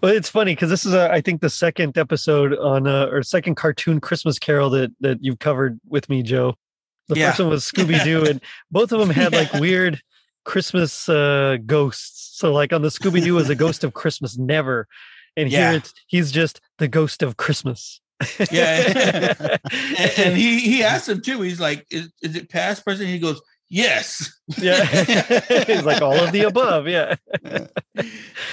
Well, it's funny because this is, I think, the second episode on or second cartoon Christmas Carol that you've covered with me, Joe. The first one was Scooby-Doo, and both of them had like weird Christmas ghosts. So, like on the Scooby-Doo was a ghost of Christmas Never, and here he's just the ghost of Christmas. Yeah. And he asked him too. He's like, is it past, present? He goes, yes. Yeah. He's like all of the above. Yeah.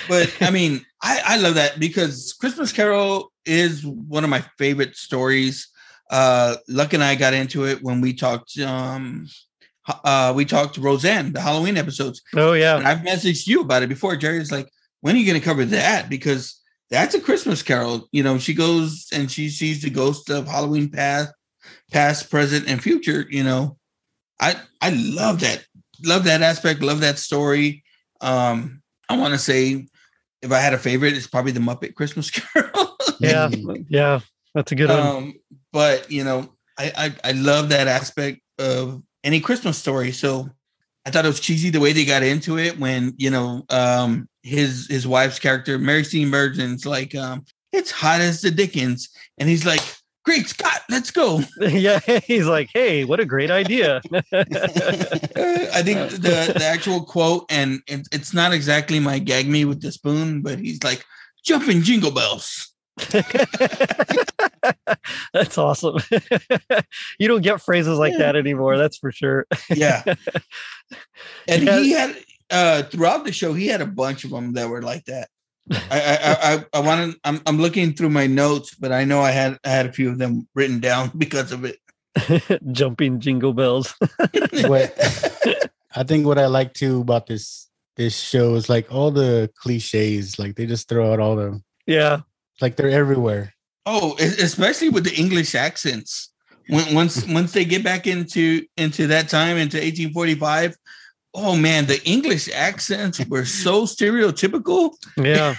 But I mean, I love that because Christmas Carol is one of my favorite stories. Luck and I got into it when we talked Roseanne, the Halloween episodes. Oh yeah. And I've messaged you about it before. Jerry's like, when are you going to cover that? Because That's A Christmas Carol. You know, she goes and she sees the ghost of Halloween past, present, and future. You know, I love that. Love that aspect. Love that story. I want to say, if I had a favorite, it's probably the Muppet Christmas Carol. yeah, that's a good one. But you know, I love that aspect of any Christmas story. So I thought it was cheesy the way they got into it when, you know, his wife's character, Mary Steenburgen's like, it's hot as the Dickens, and he's like, "Great Scott, let's go!" Yeah, he's like, "Hey, what a great idea!" I think the actual quote, and it's not exactly my gag me with the spoon, but he's like, "Jumping jingle bells." That's awesome. You don't get phrases like that anymore, that's for sure. Yeah. And he had throughout the show, he had a bunch of them that were like that. I wanted, I'm looking through my notes, but I know I had a few of them written down because of it. Jumping jingle bells. I think what I like too about this show is like all the cliches, like they just throw out all the like they're everywhere. Oh, especially with the English accents. Once they get back into that time, into 1845, oh man, the English accents were so stereotypical. Yeah,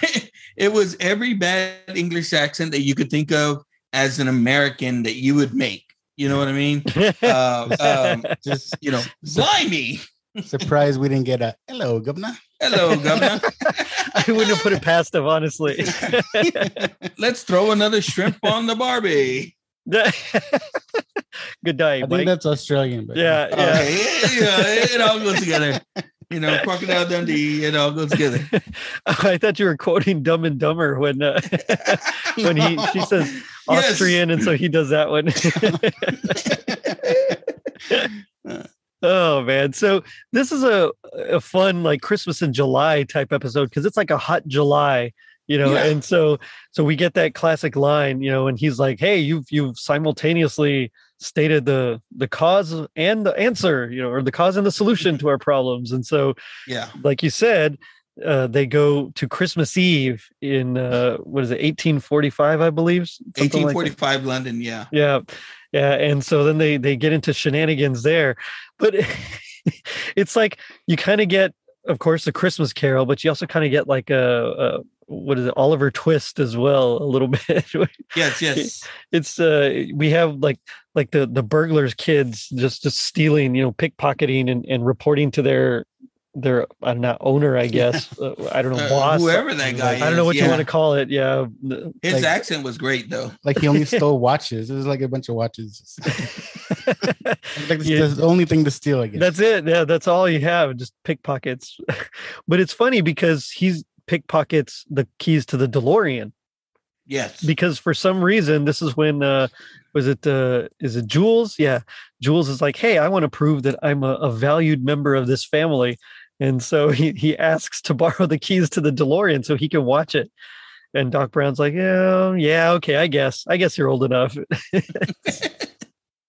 it was every bad English accent that you could think of as an American that you would make. You know what I mean? Just, you know, blimey. Surprised we didn't get a hello, governor. Hello, governor. I wouldn't have put it past him, honestly. Let's throw another shrimp on the Barbie. Good day, Mike. I think that's Australian. But yeah. It all goes together. You know, Crocodile Dundee, it all goes together. I thought you were quoting Dumb and Dumber when when she says Austrian, and so he does that one. Oh man! So this is a fun like Christmas in July type episode because it's like a hot July, you know. Yeah. And so we get that classic line, you know, and he's like, "Hey, you've simultaneously stated the cause and the answer, you know, or the cause and the solution to our problems." And so, like you said, they go to Christmas Eve in 1845, I believe. 1845, like London. Yeah, and so then they get into shenanigans there, but it's like you kind of get, of course, the Christmas Carol, but you also kind of get like a Oliver Twist as well a little bit. Yes. It's we have like the burglars' kids just stealing, you know, pickpocketing and reporting to their owner, I guess. I don't know, boss, whoever that guy is. I don't know what you want to call it. Yeah, his accent was great though. Like he only stole watches. It was like a bunch of watches. Like the only thing to steal, I guess. That's it. Yeah, that's all you have. Just pickpockets. But it's funny because he's pickpockets the keys to the DeLorean. Yes, because for some reason this is when is it Jules? Yeah, Jules is like, "Hey, I want to prove that I'm a valued member of this family." And so he asks to borrow the keys to the DeLorean so he can watch it. And Doc Brown's like, yeah, okay, I guess you're old enough. And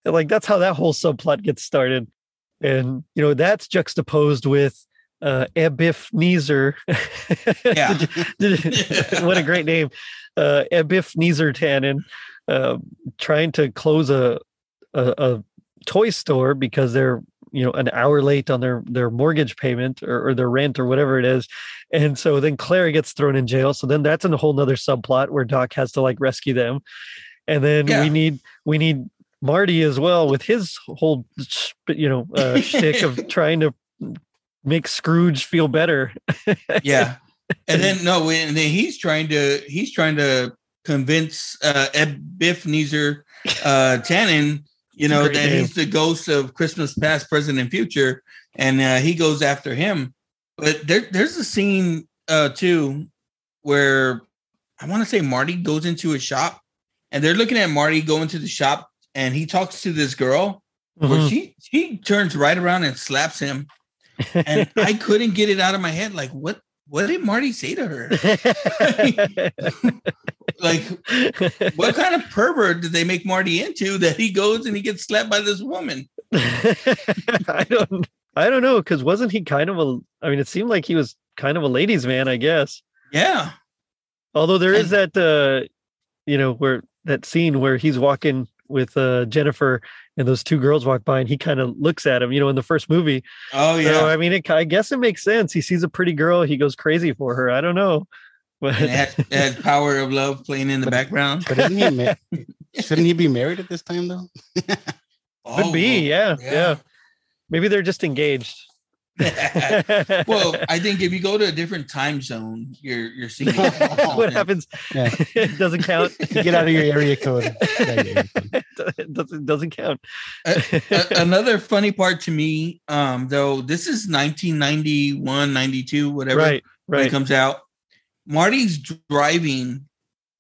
like, that's how that whole subplot gets started. And, you know, that's juxtaposed with Ebenezer. Yeah. What a great name. Ebenezer Tannen trying to close a toy store because they're, you know, an hour late on their mortgage payment or their rent or whatever it is. And so then Clara gets thrown in jail. So then that's a whole nother subplot where Doc has to like rescue them. And then we need Marty as well with his whole, you know, shtick of trying to make Scrooge feel better. Yeah. And then he's trying to convince Ebenezer Tannen, you know, that name. He's the ghost of Christmas past, present, and future, and he goes after him. But there's a scene too where I want to say Marty goes into a shop, and they're looking at Marty going to the shop, and he talks to this girl, where she turns right around and slaps him, and I couldn't get it out of my head, like what did Marty say to her? Like, what kind of pervert did they make Marty into that he goes and he gets slapped by this woman? I don't know, because wasn't he kind of it seemed like he was kind of a ladies' man, I guess. Yeah. Although there is that, you know, where that scene where he's walking with Jennifer and those two girls walk by and he kind of looks at him, you know, in the first movie. Oh, yeah. So, I mean, I guess it makes sense. He sees a pretty girl. He goes crazy for her. I don't know. But it had Power of Love playing in the background. But shouldn't he be married at this time, though? Could be. Maybe they're just engaged. Well, I think if you go to a different time zone, you're seeing what happens. Yeah. It doesn't count. You get out of your area code. It doesn't count. Another funny part to me, though, this is 1991, 92, whatever. Right. When it comes out. Marty's driving.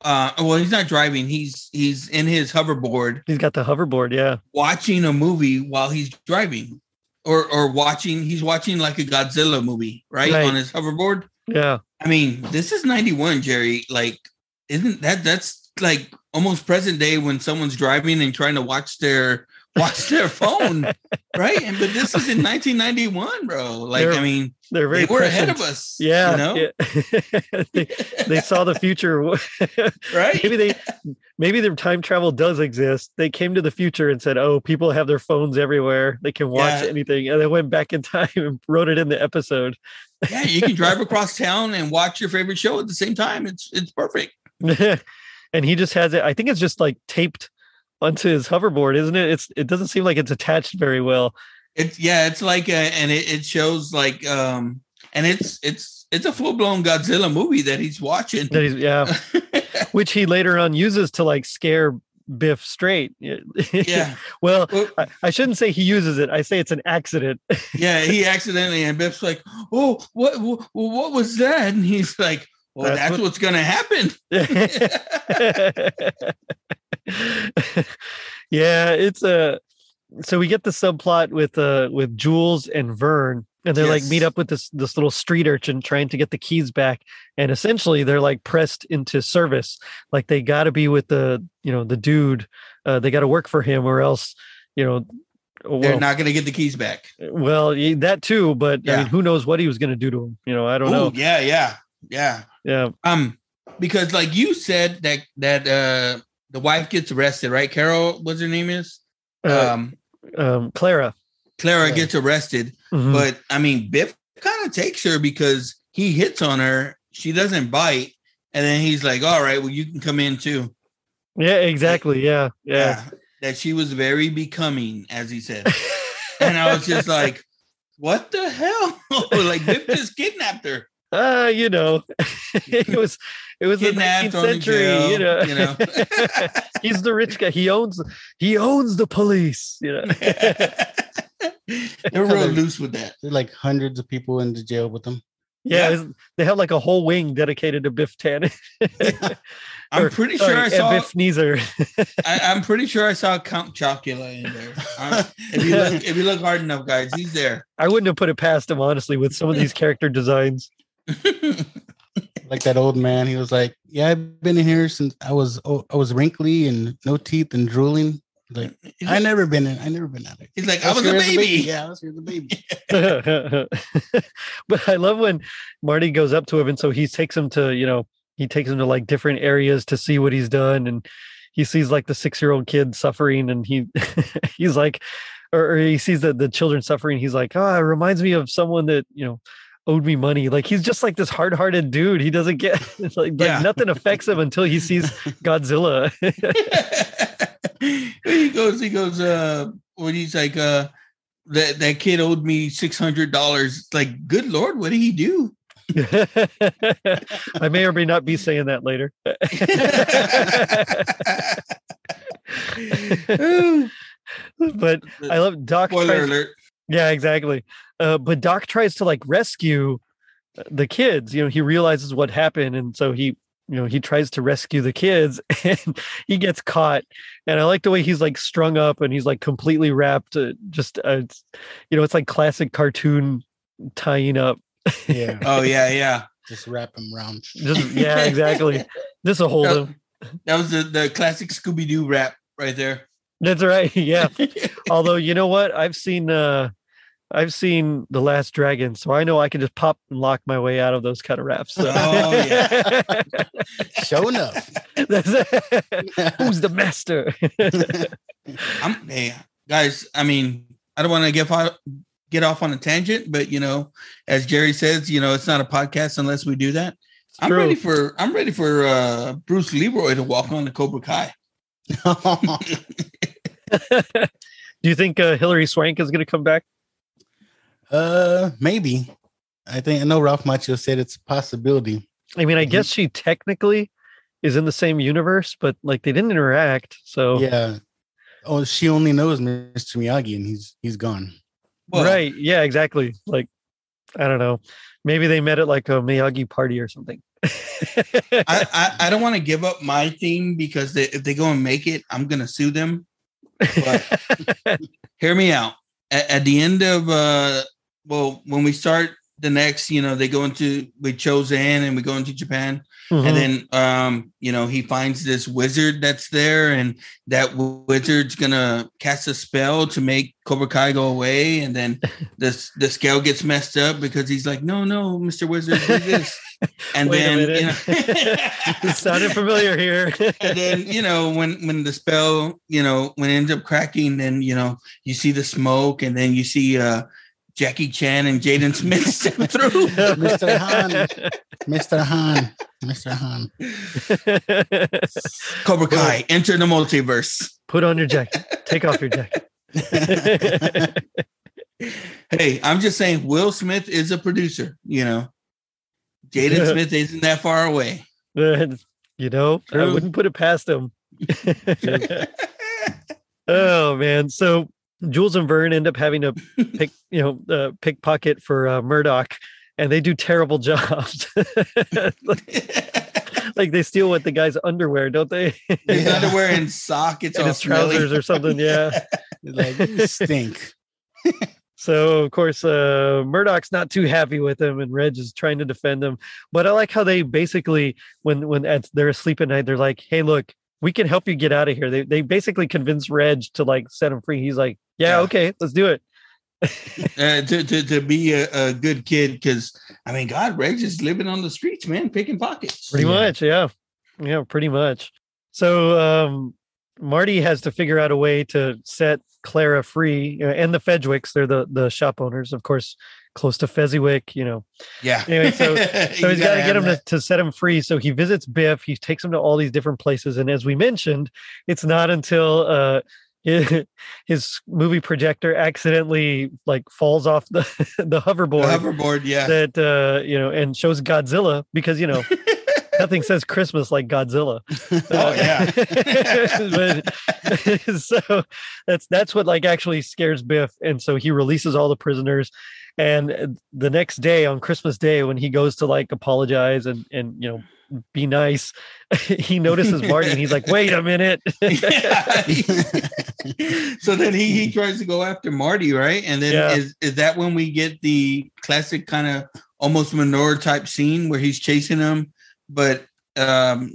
Well, he's not driving. He's in his hoverboard. He's got the hoverboard. Yeah. Watching a movie while he's driving. He's watching like a Godzilla movie, right? On his hoverboard. Yeah. I mean, this is 91, Jerry. Like, isn't that's like almost present day when someone's driving and trying to watch their phone, right? And but this is in 1991, bro. Like, they're very prescient. Ahead of us. Yeah. You know? Yeah. they saw the future. Right. Maybe their time travel does exist. They came to the future and said, oh, people have their phones everywhere. They can watch anything. And they went back in time and wrote it in the episode. Yeah, you can drive across town and watch your favorite show at the same time. It's perfect. And he just has it. I think it's just like taped onto his hoverboard, isn't it? It doesn't seem like it's attached very well. It's like and it shows like and it's a full blown Godzilla movie that he's watching. Which he later on uses to like scare Biff straight. Yeah. Well, I shouldn't say he uses it. I say it's an accident. Yeah, he accidentally, and Biff's like, "Oh, what was that?" And he's like, "Well, that's what's going to happen." Yeah, it's so we get the subplot with Jules and Vern, and they like meet up with this little street urchin trying to get the keys back, and essentially they're like pressed into service, like they got to be with the, you know, the dude, they got to work for him or else, you know, they're not going to get the keys back. Well, that too, but I mean, who knows what he was going to do to him? You know, I don't know. Yeah. Because like you said that the wife gets arrested, right? Carol, what's her name is? Clara. Clara gets arrested. Mm-hmm. But, I mean, Biff kind of takes her because he hits on her. She doesn't bite. And then he's like, all right, well, you can come in too. Yeah, exactly. Like, yeah. That she was very becoming, as he said. And I was just like, what the hell? Like, Biff just kidnapped her. You know, it was the 19th century. Jail, you know. He's the rich guy. He owns the police. You know, they're real loose with that. There's like hundreds of people in the jail with them. Yeah. They have like a whole wing dedicated to Biff Tannen. Biff Neeser. I'm pretty sure I saw Count Chocula in there. If you look hard enough, guys, he's there. I wouldn't have put it past him, honestly, with some of these character designs. Like that old man, he was like, "Yeah, I've been in here since I was wrinkly and no teeth and drooling. Like I never been out of it." He's like, "I was a baby." Yeah, I was here as a baby. But I love when Marty goes up to him, and so he takes him to, you know, like different areas to see what he's done, and he sees like the 6-year-old kid suffering, and he's like, or he sees the children suffering. He's like, "Oh, it reminds me of someone that, you know, owed me money." Like, he's just like this hard-hearted dude. He doesn't get like nothing affects him until he sees Godzilla. He goes. When he's like, that kid owed me $600. Like, good Lord, what did he do? I may or may not be saying that later. But I love Doc. Spoiler alert. Yeah, exactly. But Doc tries to like rescue the kids. You know, he realizes what happened, and so he tries to rescue the kids, and he gets caught. And I like the way he's like strung up and he's like completely wrapped. It's like classic cartoon tying up. Yeah. Oh yeah. Just wrap him around. Yeah, exactly. This will hold him. That was the classic Scooby-Doo wrap right there. That's right. Yeah. Although, you know what? I've seen I've seen The Last Dragon, so I know I can just pop and lock my way out of those kind of wraps. So. Oh, yeah. Show enough. Who's the master? Hey, guys, I mean, I don't want to get off on a tangent, but, you know, as Jerry says, you know, it's not a podcast unless we do that. I'm ready for Bruce Leroy to walk on the Cobra Kai. Do you think Hilary Swank is going to come back? Maybe. I know Ralph Macchio said it's a possibility. I mean, I guess she technically is in the same universe, but like they didn't interact. So yeah. Oh, she only knows Mr. Miyagi, and he's gone. Well, right. Yeah. Exactly. Like, I don't know. Maybe they met at like a Miyagi party or something. I don't want to give up my theme because if they go and make it, I'm gonna sue them. But hear me out. At the end of when we start the next, you know, we chose Anne and we go into Japan, mm-hmm. and then you know, he finds this wizard that's there, and that wizard's gonna cast a spell to make Cobra Kai go away, and then the scale gets messed up because he's like, no, Mr. Wizard, do this. And you know, it sounded familiar here. And then, you know, when the spell, you know, when it ends up cracking, then, you know, you see the smoke, and then you see Jackie Chan and Jaden Smith step through. Mr. Han. Cobra Kai, enter the multiverse. Put on your jacket. Take off your jacket. Hey, I'm just saying, Will Smith is a producer, you know. Jaden Smith isn't that far away. You know, true. I wouldn't put it past him. Oh, man. So Jules and Vern end up having to pickpocket for Murdoch, and they do terrible jobs. like they steal the guy's underwear, don't they? His underwear and sock. It's and his trousers or something. Yeah. You stink. So, of course, Murdoch's not too happy with him, and Reg is trying to defend him. But I like how they basically, when they're asleep at night, they're like, hey, look, we can help you get out of here. They basically convince Reg to, set him free. He's like, yeah, okay, let's do it. to be a good kid, because, I mean, God, Reg is living on the streets, man, picking pockets. Pretty much, yeah. Yeah, pretty much. So, Marty has to figure out a way to set Clara free, and the Fedgewicks. They're the shop owners, of course, close to Fezziwick, you know. Yeah. Anyway, so he's got to get him to set him free. So he visits Biff. He takes him to all these different places. And as we mentioned, it's not until his movie projector accidentally falls off the hoverboard. The hoverboard, yeah. That you know, and shows Godzilla, because, you know. Nothing says Christmas like Godzilla. Oh yeah. But, so that's what actually scares Biff, and so he releases all the prisoners. And the next day, on Christmas Day, when he goes to apologize and you know, be nice, he notices Marty, and he's like, "Wait a minute." So then he tries to go after Marty, right? And then is that when we get the classic kind of almost Manure type scene where he's chasing him? But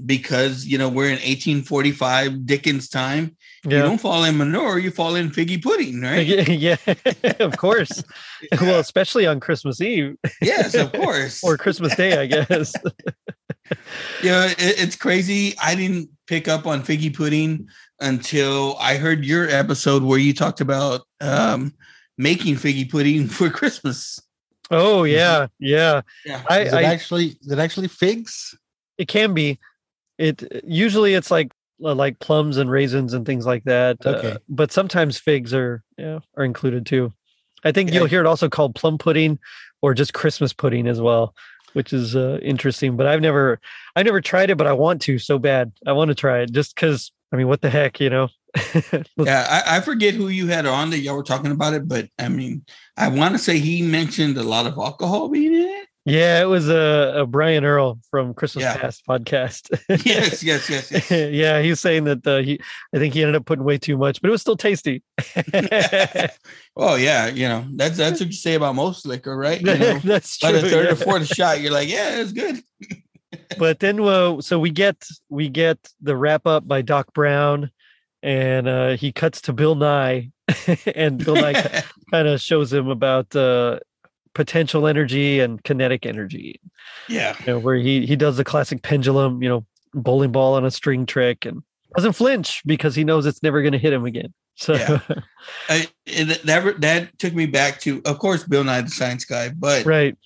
because, you know, we're in 1845 Dickens time, you don't fall in manure, you fall in figgy pudding, right? Yeah, of course. Yeah. Well, especially on Christmas Eve. Yes, of course. Or Christmas Day, I guess. Yeah, it's crazy. I didn't pick up on figgy pudding until I heard your episode where you talked about making figgy pudding for Christmas. Oh, yeah. Is it actually figs? It can be. It usually it's like plums and raisins and things like that. Okay. But sometimes figs are included too. I think you'll hear it also called plum pudding, or just Christmas pudding as well, which is interesting. But I've never tried it, but I want to so bad. I want to try it just because, I mean, what the heck, you know? Yeah, I forget who you had on that y'all were talking about it, but I mean, I want to say he mentioned a lot of alcohol being in it. Yeah, it was a Brian Earl from Christmas Past podcast. yes. Yeah, he was saying that I think he ended up putting way too much, but it was still tasty. Oh yeah, you know, that's what you say about most liquor, right? You know, that's true. By the third or fourth shot, you're like, yeah, it's good. But then, so we get the wrap up by Doc Brown. And he cuts to Bill Nye, and Bill Nye kind of shows him about potential energy and kinetic energy. Yeah. You know, where he does the classic pendulum, you know, bowling ball on a string trick, and doesn't flinch because he knows it's never going to hit him again. So yeah. That took me back to, of course, Bill Nye the Science Guy, but right.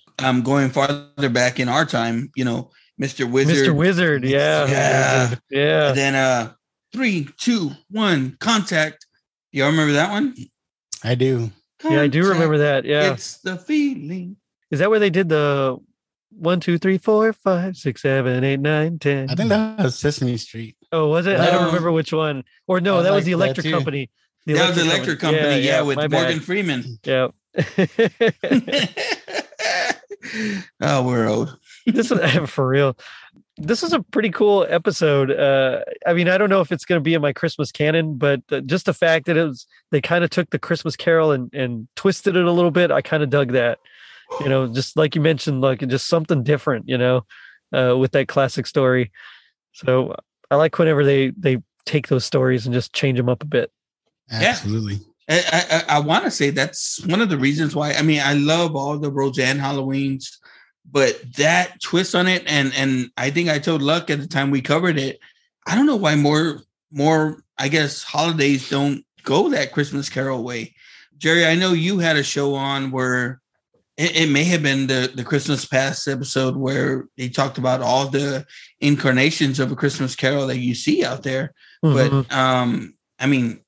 Going farther back in our time, you know, Mr. Wizard. Yeah. Yeah. Yeah. And then 3, 2, 1, contact. Y'all remember that one? I do. Contact. Yeah, I do remember that. Yeah. It's the feeling. Is that where they did the 1, 2, 3, 4, 5, 6, 7, 8, 9, 10? I think that was Sesame Street. Oh, was it? I don't remember which one. Or no, that was the Electric Company. That was the Electric Company. Yeah, with Morgan Freeman. Yeah. Oh, we're old. This is for real. This is a pretty cool episode. I mean, I don't know if it's going to be in my Christmas canon, but just the fact that they kind of took the Christmas Carol and twisted it a little bit. I kind of dug that. You know, just like you mentioned, like just something different. You know, with that classic story. So I like whenever they take those stories and just change them up a bit. Absolutely. Yeah. I want to say that's one of the reasons why. I mean, I love all the Roseanne Halloweens, but that twist on it, and I think I told Luck at the time we covered it, I don't know why more I guess holidays don't go that Christmas Carol way. Jerry, I know you had a show on where it may have been the Christmas Past episode where they talked about all the incarnations of a Christmas Carol that you see out there. Mm-hmm. But I mean,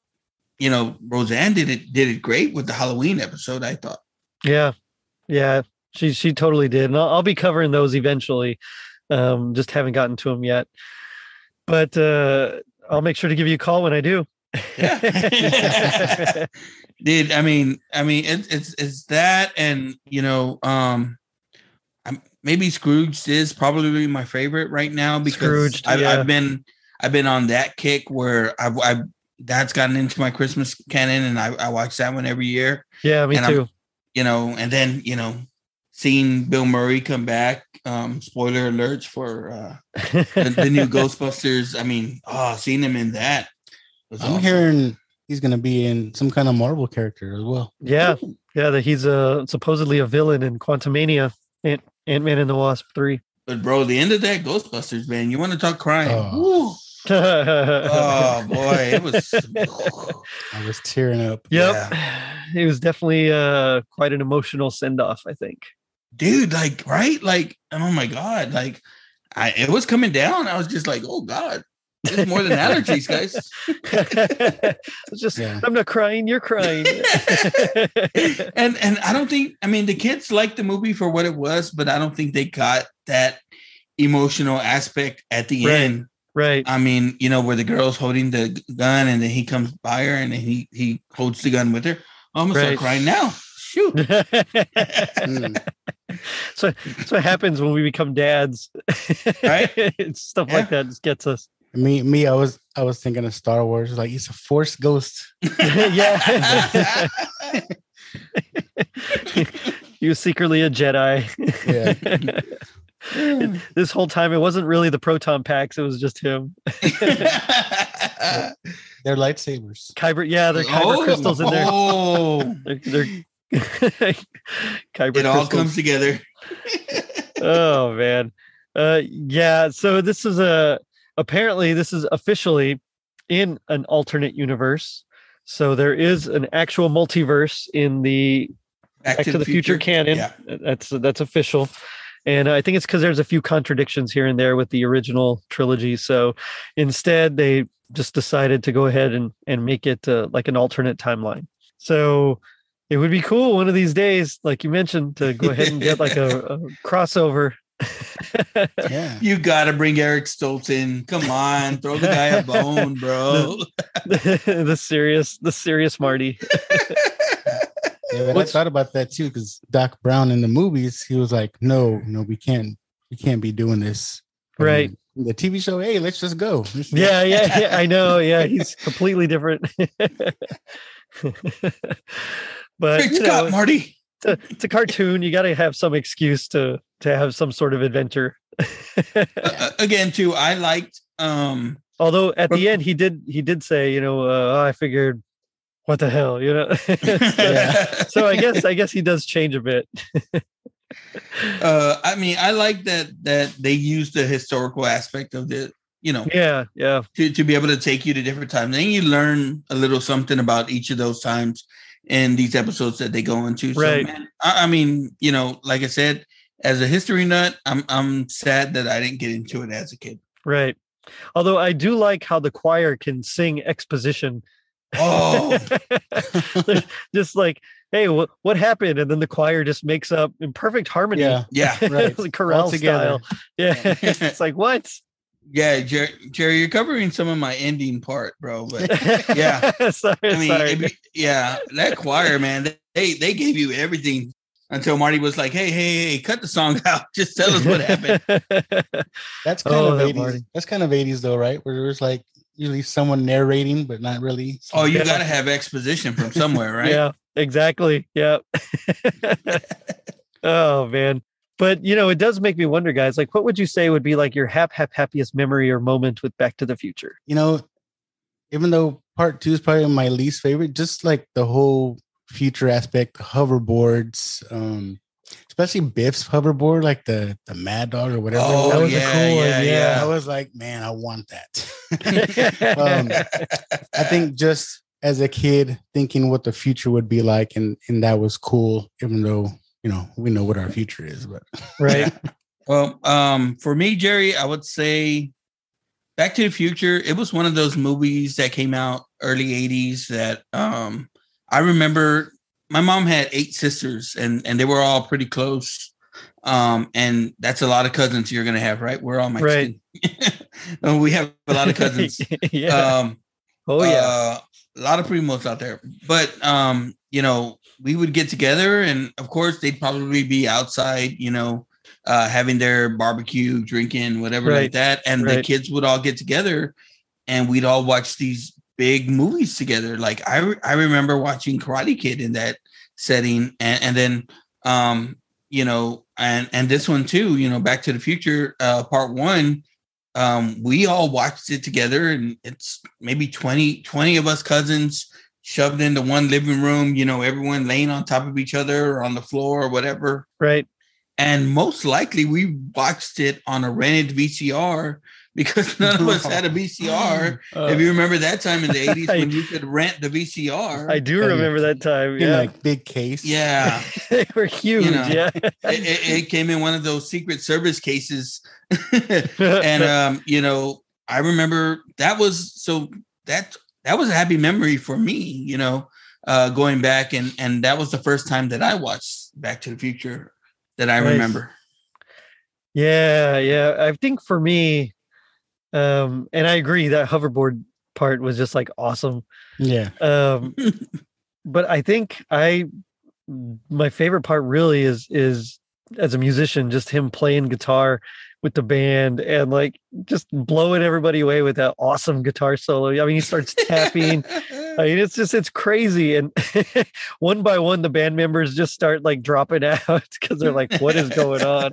you know, Roseanne did it great with the Halloween episode, I thought. Yeah. Yeah. She totally did. And I'll be covering those eventually. Just haven't gotten to them yet, but I'll make sure to give you a call when I do. Yeah. Dude, I mean, it's that, and you know, maybe Scrooge is probably my favorite right now because Scrooge, yeah. I've been on that kick where I've that's gotten into my Christmas canon, and I watch that one every year. Yeah, me too. You know, and then you know, seeing Bill Murray come back. Spoiler alerts for the new Ghostbusters. I mean, seeing him in that. I'm hearing he's going to be in some kind of Marvel character as well. Yeah. Yeah. That he's supposedly a villain in Quantumania, Ant-Man and the Wasp 3. But bro, the end of that Ghostbusters, man, you want to talk crying. Oh, oh boy. It was, I was tearing up. Yep. Yeah. It was definitely quite an emotional send-off, I think. Dude, like, right. Like, oh my God. Like it was coming down. I was just like, oh God. It's more than allergies, guys. It's just yeah. I'm not crying, you're crying. and I don't think, I mean, the kids liked the movie for what it was, but I don't think they got that emotional aspect at the end. Right. I mean, you know, where the girl's holding the gun and then he comes by her and then he holds the gun with her. I'm gonna start crying now. Shoot. So that's what happens when we become dads. Right. Stuff like that just gets us. Me, I was thinking of Star Wars. Like, it's a force ghost. Yeah. You're secretly a Jedi. Yeah. This whole time, it wasn't really the proton packs. It was just him. They're lightsabers. Kyber, yeah, they're Kyber crystals in there. Oh. They're Kyber crystals. All comes together. Oh, man. Yeah, so this is a... Apparently, this is officially in an alternate universe. So there is an actual multiverse in the Back to the Future canon. Yeah. That's official. And I think it's because there's a few contradictions here and there with the original trilogy. So instead, they just decided to go ahead and make it like an alternate timeline. So it would be cool one of these days, like you mentioned, to go ahead and get like a crossover. Yeah. You gotta bring Eric Stoltz in. Come on, throw the guy a bone, bro. the serious Marty. Yeah, I thought about that too, because Doc Brown in the movies, he was like, "No, we can't be doing this." Right. And the TV show, hey, let's just go. Yeah. I know. Yeah, he's completely different. But you know, Marty. It's a cartoon. You got to have some excuse to have some sort of adventure. Again, too, I liked. Although at the end, he did say, you know, I figured what the hell, you know? So I guess he does change a bit. I mean, I like that they use the historical aspect of it, you know. Yeah. To be able to take you to different times. Then you learn a little something about each of those times in these episodes that they go into. Right. So, man, I mean, you know, like I said, as a history nut, I'm sad that I didn't get into it as a kid. Right. Although I do like how the choir can sing exposition. Oh, just like, hey, what happened? And then the choir just makes up in perfect harmony. Yeah, right. Like chorale style. Yeah, it's like, what? Yeah, Jerry, you're covering some of my ending part, bro. But yeah, that choir, man, they gave you everything. Until Marty was like, hey, cut the song out. Just tell us what happened. That's kind of 80s. Marty. That's kind of 80s though, right? Where there's like usually someone narrating, but not really. Oh, you got to have exposition from somewhere, right? Yeah, exactly. Yeah. Oh, man. But, you know, it does make me wonder, guys, like, what would you say would be like your happiest memory or moment with Back to the Future? You know, even though part 2 is probably my least favorite, just like the whole future aspect, hoverboards, especially Biff's hoverboard, like the Mad Dog or whatever. Oh, that was a cool idea. Yeah. I was like, man, I want that. I think just as a kid thinking what the future would be like, and that was cool, even though, you know, we know what our future is. But right. Well, for me, Jerry, I would say Back to the Future. It was one of those movies that came out early 80s that I remember my mom had 8 sisters and they were all pretty close. And that's a lot of cousins you're going to have, right? We're all Mexican. Right. We have a lot of cousins. Yeah. A lot of primos out there. But, you know, we would get together and, of course, they'd probably be outside, you know, having their barbecue, drinking, whatever like that. And the kids would all get together and we'd all watch these big movies together. Like I remember watching Karate Kid in that setting, and then you know, and this one too, you know, Back to the Future Part 1. We all watched it together, and it's maybe 20 of us cousins shoved into one living room. You know, everyone laying on top of each other or on the floor or whatever. Right. And most likely we watched it on a rented VCR. Because none of us had a VCR. If you remember that time in the 80s when you could rent the VCR. I do remember that time. Yeah. Like big case. Yeah. They were huge. You know, yeah. It came in one of those Secret Service cases. And, you know, I remember that was a happy memory for me, you know, going back. And that was the first time that I watched Back to the Future that I remember. Yeah. Yeah. I think for me, and I agree that hoverboard part was just like awesome. Yeah. But I think my favorite part really is as a musician, just him playing guitar with the band and like just blowing everybody away with that awesome guitar solo. I mean, he starts tapping. I mean, it's crazy. And one by one, the band members just start like dropping out because they're like, what is going on?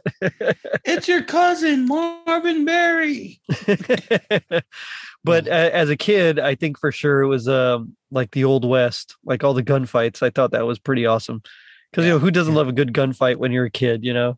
It's your cousin, Marvin Berry. But as a kid, I think for sure it was like the Old West, like all the gunfights. I thought that was pretty awesome because, you know, who doesn't love a good gunfight when you're a kid, you know?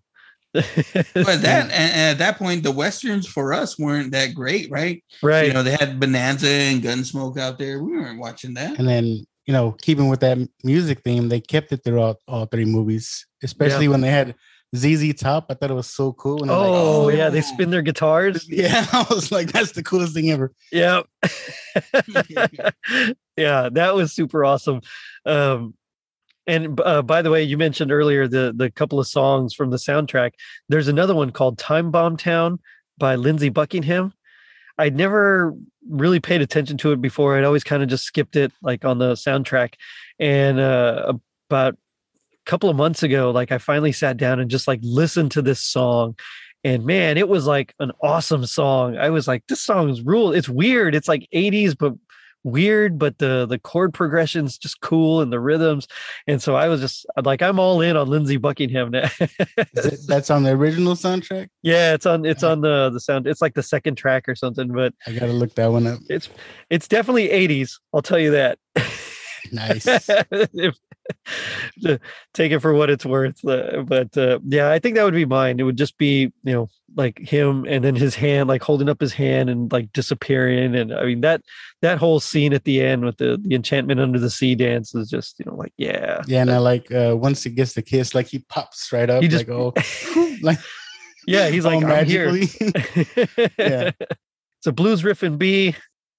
But at that point, the Westerns for us weren't that great, right? Right. You know, they had Bonanza and Gunsmoke out there. We weren't watching that. And then, you know, keeping with that music theme, they kept it throughout all 3 movies, especially when they had ZZ Top. I thought it was so cool. When they spin their guitars. Yeah, I was like, that's the coolest thing ever. Yeah. Yeah, that was super awesome. And by the way, you mentioned earlier the couple of songs from the soundtrack. There's another one called Time Bomb Town by Lindsey Buckingham. I'd never really paid attention to it before. I'd always kind of just skipped it like on the soundtrack. And about a couple of months ago, like I finally sat down and just like listened to this song. And man, it was like an awesome song. I was like, this song is rule. It's weird. It's like 80s, but weird, but the chord progression's just cool and the rhythms. And so I was just like, I'm all in on Lindsey Buckingham now. That's on the original soundtrack? Yeah, it's on the sound. It's like the second track or something, but I gotta look that one up. It's definitely 80s, I'll tell you that. Nice. Take it for what it's worth. But yeah, I think that would be mine. It would just be, you know, like him and then his hand, like holding up his hand and like disappearing. And I mean, that whole scene at the end with the enchantment under the sea dance is just, you know, like, yeah. Yeah. And I like, once he gets the kiss, like he pops right up. He just, like, oh, like, yeah, he's like, I'm here. Yeah. It's a blues riff and B.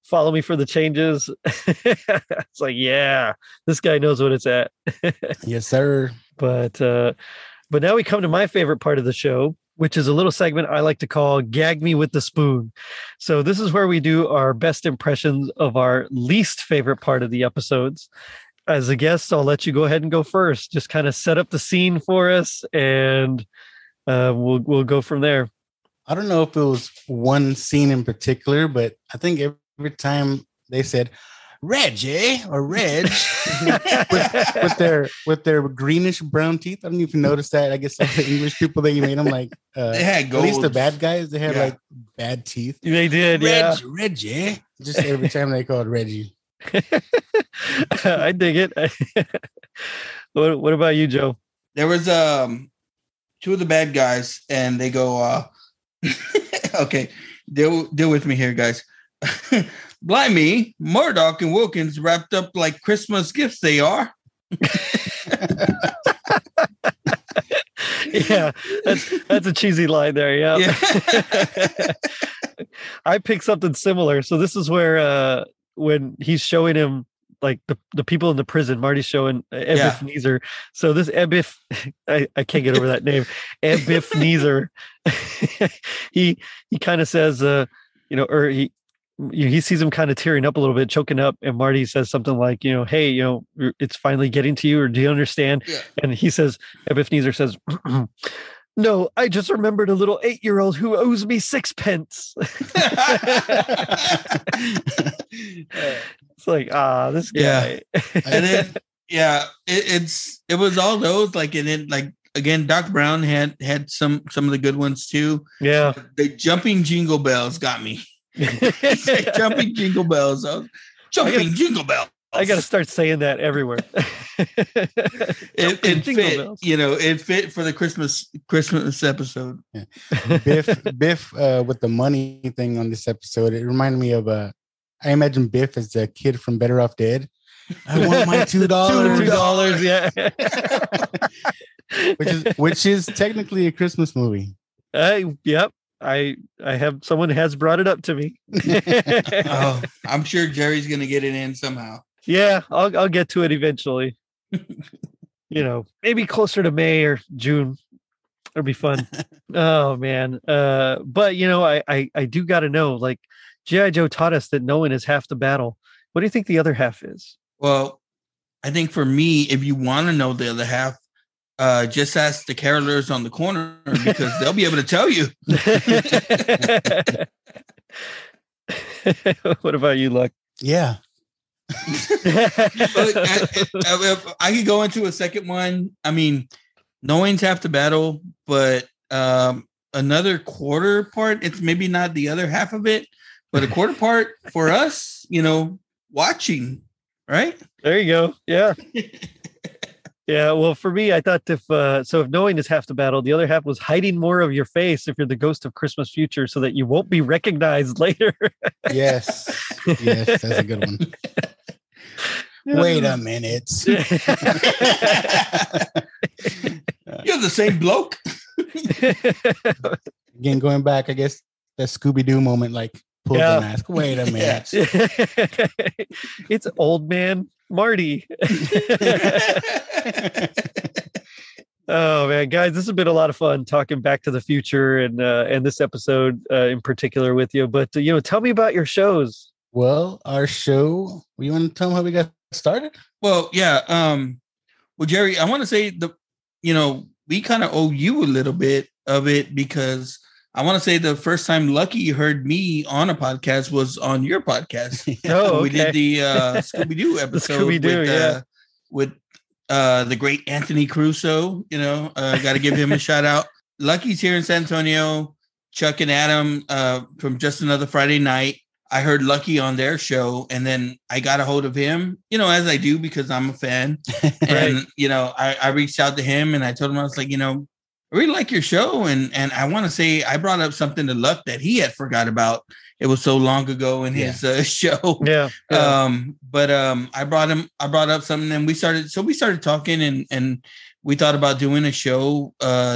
Follow me for the changes. It's like, yeah, this guy knows what it's at. Yes, sir. But now we come to my favorite part of the show, which is a little segment I like to call Gag Me with the Spoon. So this is where we do our best impressions of our least favorite part of the episodes. As a guest, I'll let you go ahead and go first. Just kind of set up the scene for us, and we'll go from there. I don't know if it was one scene in particular, but I think every time they said Reggie or Reg with their greenish brown teeth. I don't even notice that. I guess like the English people, they made them like they had gold. At least the bad guys, they had like bad teeth. They did, Reggie. Just every time they called Reggie. I dig it. What about you, Joe? There was two of the bad guys, and they go, okay, deal with me here, guys. Blimey, Murdoch and Wilkins wrapped up like Christmas gifts they are. Yeah, that's a cheesy line there. Yeah. I picked something similar. So this is where when he's showing him like the people in the prison, Marty's showing Ebiff Neezer. So this Ebiff, I can't get over that name. Ebiff Neezer. He kind of says, you know, or he sees him kind of tearing up a little bit, choking up, and Marty says something like, you know, hey, you know, it's finally getting to you, or do you understand? Yeah. And he says, Ebiff Neezer says, no, I just remembered a little 8-year-old who owes me sixpence. It's like, this guy. Yeah. And then, yeah, it was all those, like, and then, like, again, Doc Brown had some of the good ones too. Yeah. The jumping jingle bells got me. Jumping jingle bells. I gotta start saying that everywhere. it fit, you know, it fit for the Christmas episode. Yeah. Biff with the money thing on this episode, it reminded me of I imagine Biff as the kid from Better Off Dead. I want my $2. $2, yeah. which is technically a Christmas movie. Yep. I have someone has brought it up to me. Oh, I'm sure Jerry's gonna get it in somehow. Yeah, I'll get to it eventually. You know, maybe closer to May or June. It'll be fun. Oh man. But you know, I do gotta know, like, G.I. Joe taught us that knowing is half the battle. What do you think the other half is? Well, I think for me, if you want to know the other half, just ask the carolers on the corner, because they'll be able to tell you. What about you, Luck? Yeah. I could go into a second one. I mean, knowing's half the battle, but another quarter part, it's maybe not the other half of it, but a quarter part for us, you know, watching, right? There you go. Yeah. Yeah, well, for me, I thought if knowing is half the battle, the other half was hiding more of your face if you're the ghost of Christmas future, so that you won't be recognized later. Yes, that's a good one. Wait a minute. You're the same bloke. Again, going back, I guess that Scooby-Doo moment, like, pull the mask. Wait a minute. It's old man Marty. Oh man, guys, this has been a lot of fun talking Back to the Future and this episode in particular with you. But you know, tell me about your shows. Well, our show. You want to tell them how we got started? Well, yeah. Well, Jerry, I want to say we kind of owe you a little bit of it, because I want to say the first time Lucky heard me on a podcast was on your podcast. Oh, okay. We did the Scooby-Doo episode with the great Anthony Crusoe. You know, got to give him a shout out. Lucky's here in San Antonio. Chuck and Adam from Just Another Friday Night. I heard Lucky on their show, and then I got a hold of him, you know, as I do, because I'm a fan. Right. And, you know, I reached out to him and I told him, I was like, you know, I really like your show. And I want to say I brought up something to Luck that he had forgot about. It was so long ago in his show. Yeah. But I brought up something, and we started talking, and we thought about doing a show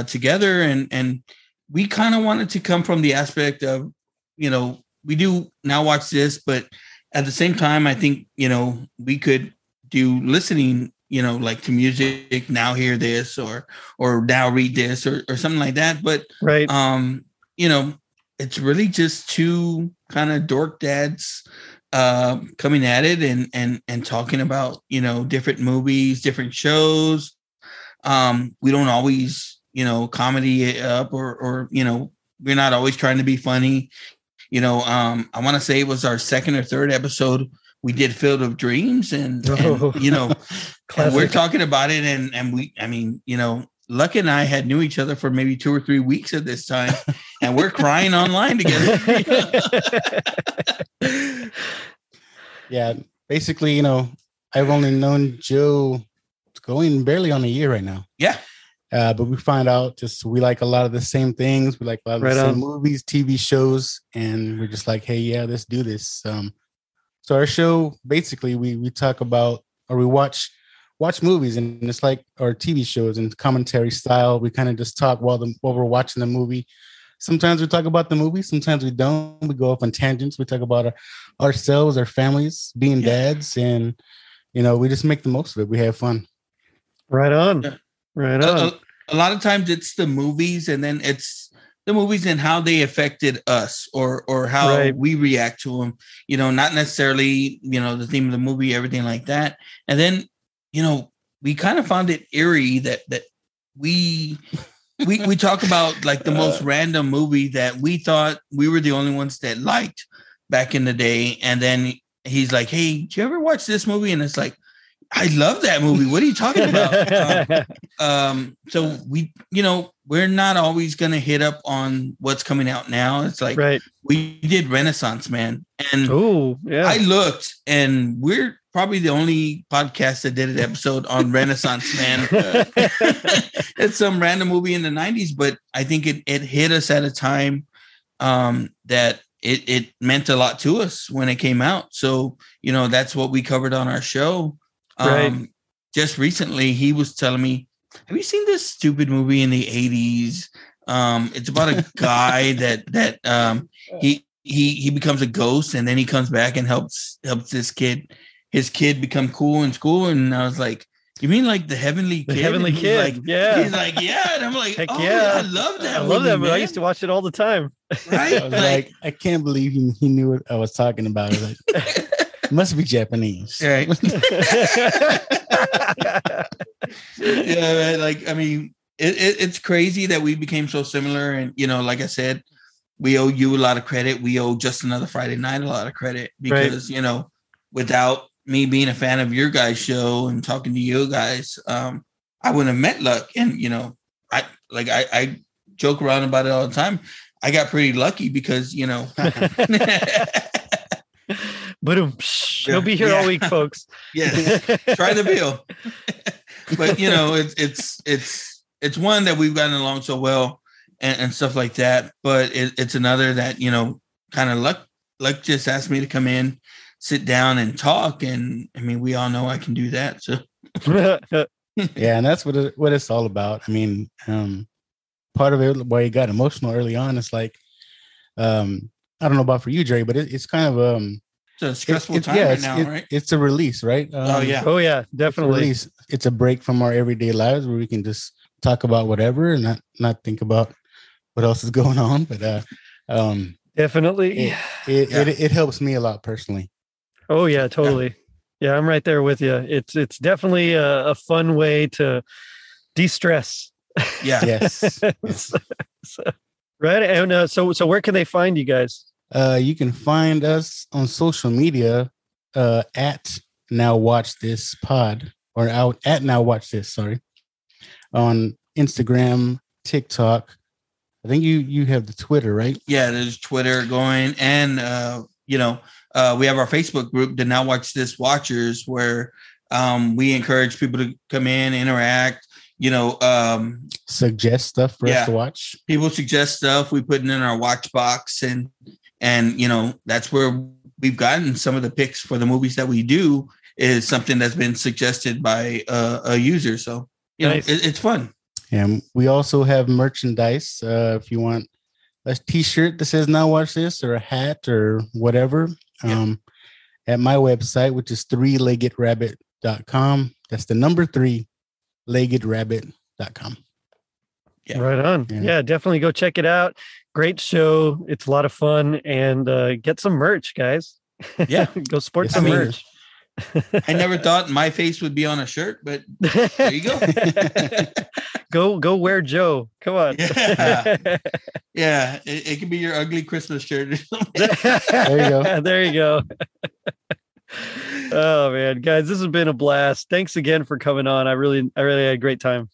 together. And we kind of wanted to come from the aspect of, you know, we do Now Watch This, but at the same time, I think, you know, we could do listening, you know, like to music, now hear this or now read this or something like that. But, right. You know, it's really just two kind of dork dads coming at it and talking about, you know, different movies, different shows. We don't always, you know, comedy it up or, you know, we're not always trying to be funny. You know, I want to say it was our second or third episode. We did Field of Dreams and you know, and we're talking about it. And we, I mean, you know, Luck and I had knew each other for maybe 2 or 3 weeks at this time, and we're crying online together. Yeah. Basically, you know, I've only known Joe going barely on a year right now. Yeah. But we find out just we like a lot of the same things. We like a lot of the same movies, TV shows, and we're just like, hey, yeah, let's do this. So our show, basically, we talk about or we watch movies, and it's like our TV shows and commentary style. We kind of just talk while we're watching the movie. Sometimes we talk about the movie. Sometimes we don't. We go off on tangents. We talk about ourselves, our families, being dads, and, you know, we just make the most of it. We have fun. Right on. Yeah. Right on. A lot of times it's the movies, and then it's the movies and how they affected us or how we react to them, you know, not necessarily, you know, the theme of the movie, everything like that. And then, you know, we kind of found it eerie that we talk about like the most random movie that we thought we were the only ones that liked back in the day. And then he's like, hey, did you ever watch this movie? And it's like, I love that movie. What are you talking about? So we, you know, we're not always going to hit up on what's coming out now. It's like, we did Renaissance Man. And I looked, and we're probably the only podcast that did an episode on Renaissance Man. It's some random movie in the 90s, but I think it hit us at a time that it meant a lot to us when it came out. So, you know, that's what we covered on our show. Just recently he was telling me, have you seen this stupid movie in the 80s? It's about a guy that he becomes a ghost, and then he comes back and helps his kid become cool in school. And I was like, you mean like The Heavenly Kid? The Heavenly Kid. Like, yeah. He's like, yeah. And I'm like, heck yeah, I love that. I love that movie. I used to watch it all the time. Right? I was like, I can't believe he knew what I was talking about. I was like, must be Japanese, right? Yeah, like I mean, it's crazy that we became so similar, and you know, like I said, we owe you a lot of credit. We owe Just Another Friday Night a lot of credit because you know, without me being a fan of your guys' show and talking to you guys, I wouldn't have met Luck. And you know, I joke around about it all the time. I got pretty lucky because you know. He'll be here all week, folks. Yes, try the bill. But you know, it's one that we've gotten along so well and stuff like that. But it's another that you know, kind of Luck just asked me to come in, sit down, and talk. And I mean, we all know I can do that. So yeah, and that's what it's all about. I mean, part of it why you got emotional early on is like, I don't know about for you, Jerry, but it's kind of it's a stressful time right now, right? It's a release, right? Oh yeah, definitely. It's a break from our everyday lives where we can just talk about whatever and not think about what else is going on. But definitely, it helps me a lot personally. Oh yeah, totally. Yeah, I'm right there with you. It's definitely a fun way to de-stress. Yeah. Yes. So. Right. And so where can they find you guys? You can find us on social media at Now Watch This Pod, or out at Now Watch This, sorry, on Instagram, TikTok. I think you have the Twitter, right? Yeah, there's Twitter going, and you know, we have our Facebook group, the Now Watch This Watchers, where we encourage people to come in, interact, you know, suggest stuff for us to watch. People suggest stuff. We put it in our watch box, and you know, that's where we've gotten some of the picks for the movies that we do is something that's been suggested by a user. So, you know, it's fun. And we also have merchandise. If you want a T-shirt that says Now Watch This, or a hat or whatever, at my website, which is 3leggedrabbit.com. That's the number 3leggedrabbit.com. Yeah. Right on. Yeah. Definitely go check it out. Great show. It's a lot of fun. And get some merch, guys. Yeah. Go sport some merch. I never thought my face would be on a shirt, but there you go. Go wear Joe. Come on. Yeah. It could be your ugly Christmas shirt or something. There you go. There you go. Oh man, guys, this has been a blast. Thanks again for coming on. I really had a great time.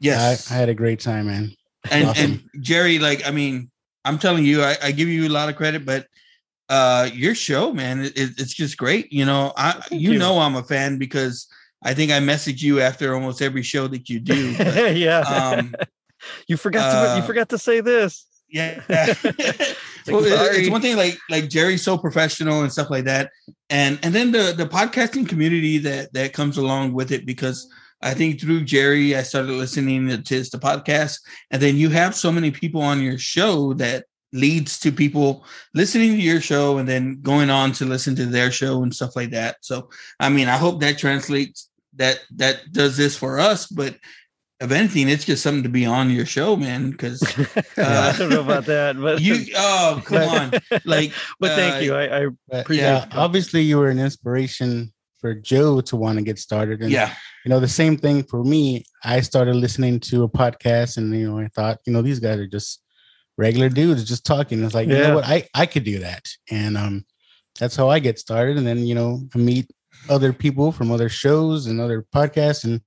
Yes. I had a great time, man. And awesome. And Jerry, like, I mean, I'm telling you, I give you a lot of credit, but your show, man, it's just great. You know, you know I'm a fan because I think I message you after almost every show that you do. But, you forgot to say this. Yeah. Well, it's one thing, like Jerry's so professional and stuff like that, and then the podcasting community that comes along with it, because I think through Jerry I started listening to the podcast, and then you have so many people on your show that leads to people listening to your show and then going on to listen to their show and stuff like that. So, I mean, I hope that translates, that does this for us, but if anything, it's just something to be on your show, man. Cause I don't know about that, but come on. Like, but thank you. I appreciate it. Obviously you were an inspiration for Joe to want to get started. And, you know, the same thing for me, I started listening to a podcast and, you know, I thought, you know, these guys are just regular dudes just talking. It's like, you know what, I could do that. And that's how I get started. And then, you know, I meet other people from other shows and other podcasts. And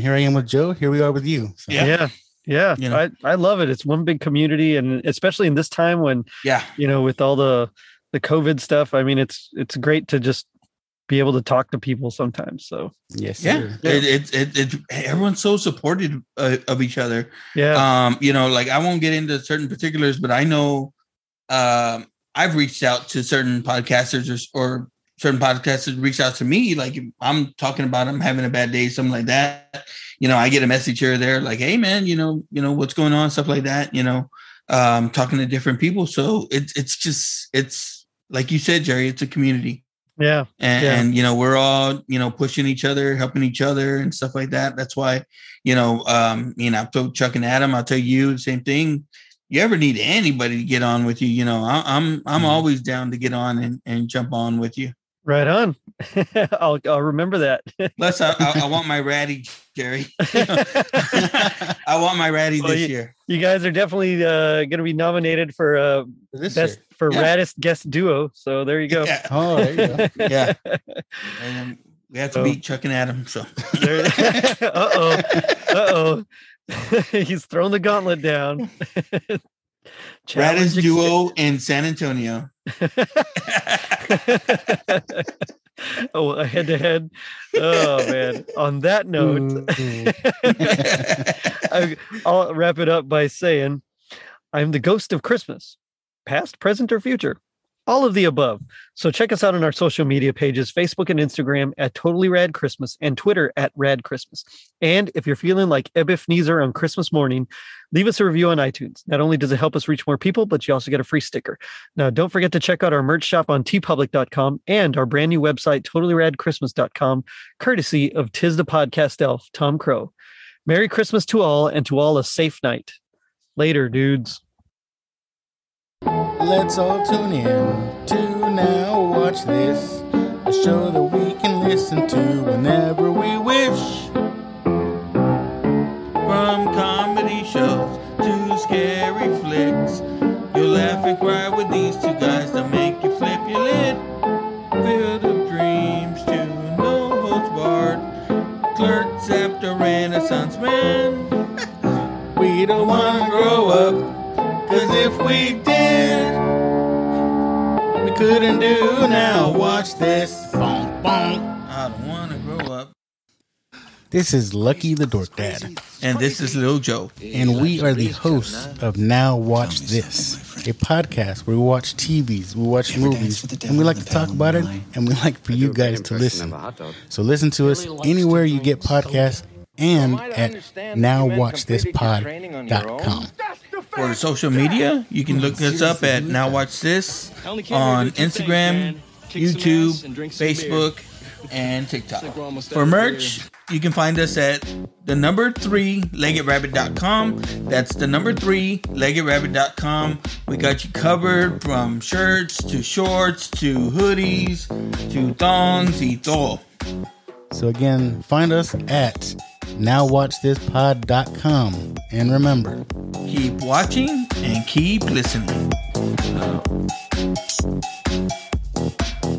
here I am with Joe. Here we are with you. So, yeah. You know. I love it. It's one big community. And especially in this time when, you know, with all the COVID stuff, I mean, it's great to just be able to talk to people sometimes. So everyone's so supportive of each other. You know, like, I won't get into certain particulars, but I know I've reached out to certain podcasters or certain podcasters reach out to me. Like, if I'm talking about I'm having a bad day, something like that, you know, I get a message here or there, like, hey man, you know, what's going on? Stuff like that, you know, talking to different people. So it's just like you said, Jerry, it's a community. And you know, we're all, you know, pushing each other, helping each other and stuff like that. That's why, you know, I've told Chuck and Adam, I'll tell you the same thing. You ever need anybody to get on with you, you know, I'm always down to get on and jump on with you. Right on. I'll remember that. Plus, I want my ratty, Jerry. I want my ratty this year. You guys are definitely going to be nominated for best year. For raddest guest duo. So there you go. Yeah. Oh, there you go. Yeah. And we have to beat Chuck and Adam. So. Uh-oh. He's thrown the gauntlet down. Raddest duo in San Antonio. A head-to-head. Oh man! On that note, I'll wrap it up by saying, I'm the ghost of Christmas, past, present, or future, all of the above. So check us out on our social media pages, Facebook and Instagram at Totally Rad Christmas and Twitter at Rad Christmas. And if you're feeling like Ebenezer on Christmas morning, leave us a review on iTunes. Not only does it help us reach more people, but you also get a free sticker. Now, don't forget to check out our merch shop on tpublic.com and our brand new website, totallyradchristmas.com, courtesy of Tiz the Podcast Elf, Tom Crow. Merry Christmas to all, and to all a safe night. Later, dudes. Let's all tune in to Now Watch This, a show that we can listen to whenever we wish. From comedy shows to scary flicks, you'll laugh and cry with these two guys that make you flip your lid. Filled with dreams to no holds barred, clerks after Renaissance men. We don't want to grow up, 'cause if we did, couldn't do. Now watch this. Bonk, bonk. I don't want to grow up. This is Lucky the Dork Dad. And this is Lil Joe. And we are the hosts of Now Watch This, a podcast where we watch TVs, we watch movies, and we like to talk about it, and we like for you guys to listen. So listen to us anywhere you get podcasts and at nowwatchthispod.com. For the social media, you can look us up at Now Watch This on Instagram, YouTube, Facebook, and TikTok. For merch, you can find us at the3leggedrabbit.com. That's the3leggedrabbit.com. We got you covered from shirts to shorts to hoodies to thongs y todo. So again, find us at nowwatchthispod.com. And remember, keep watching and keep listening.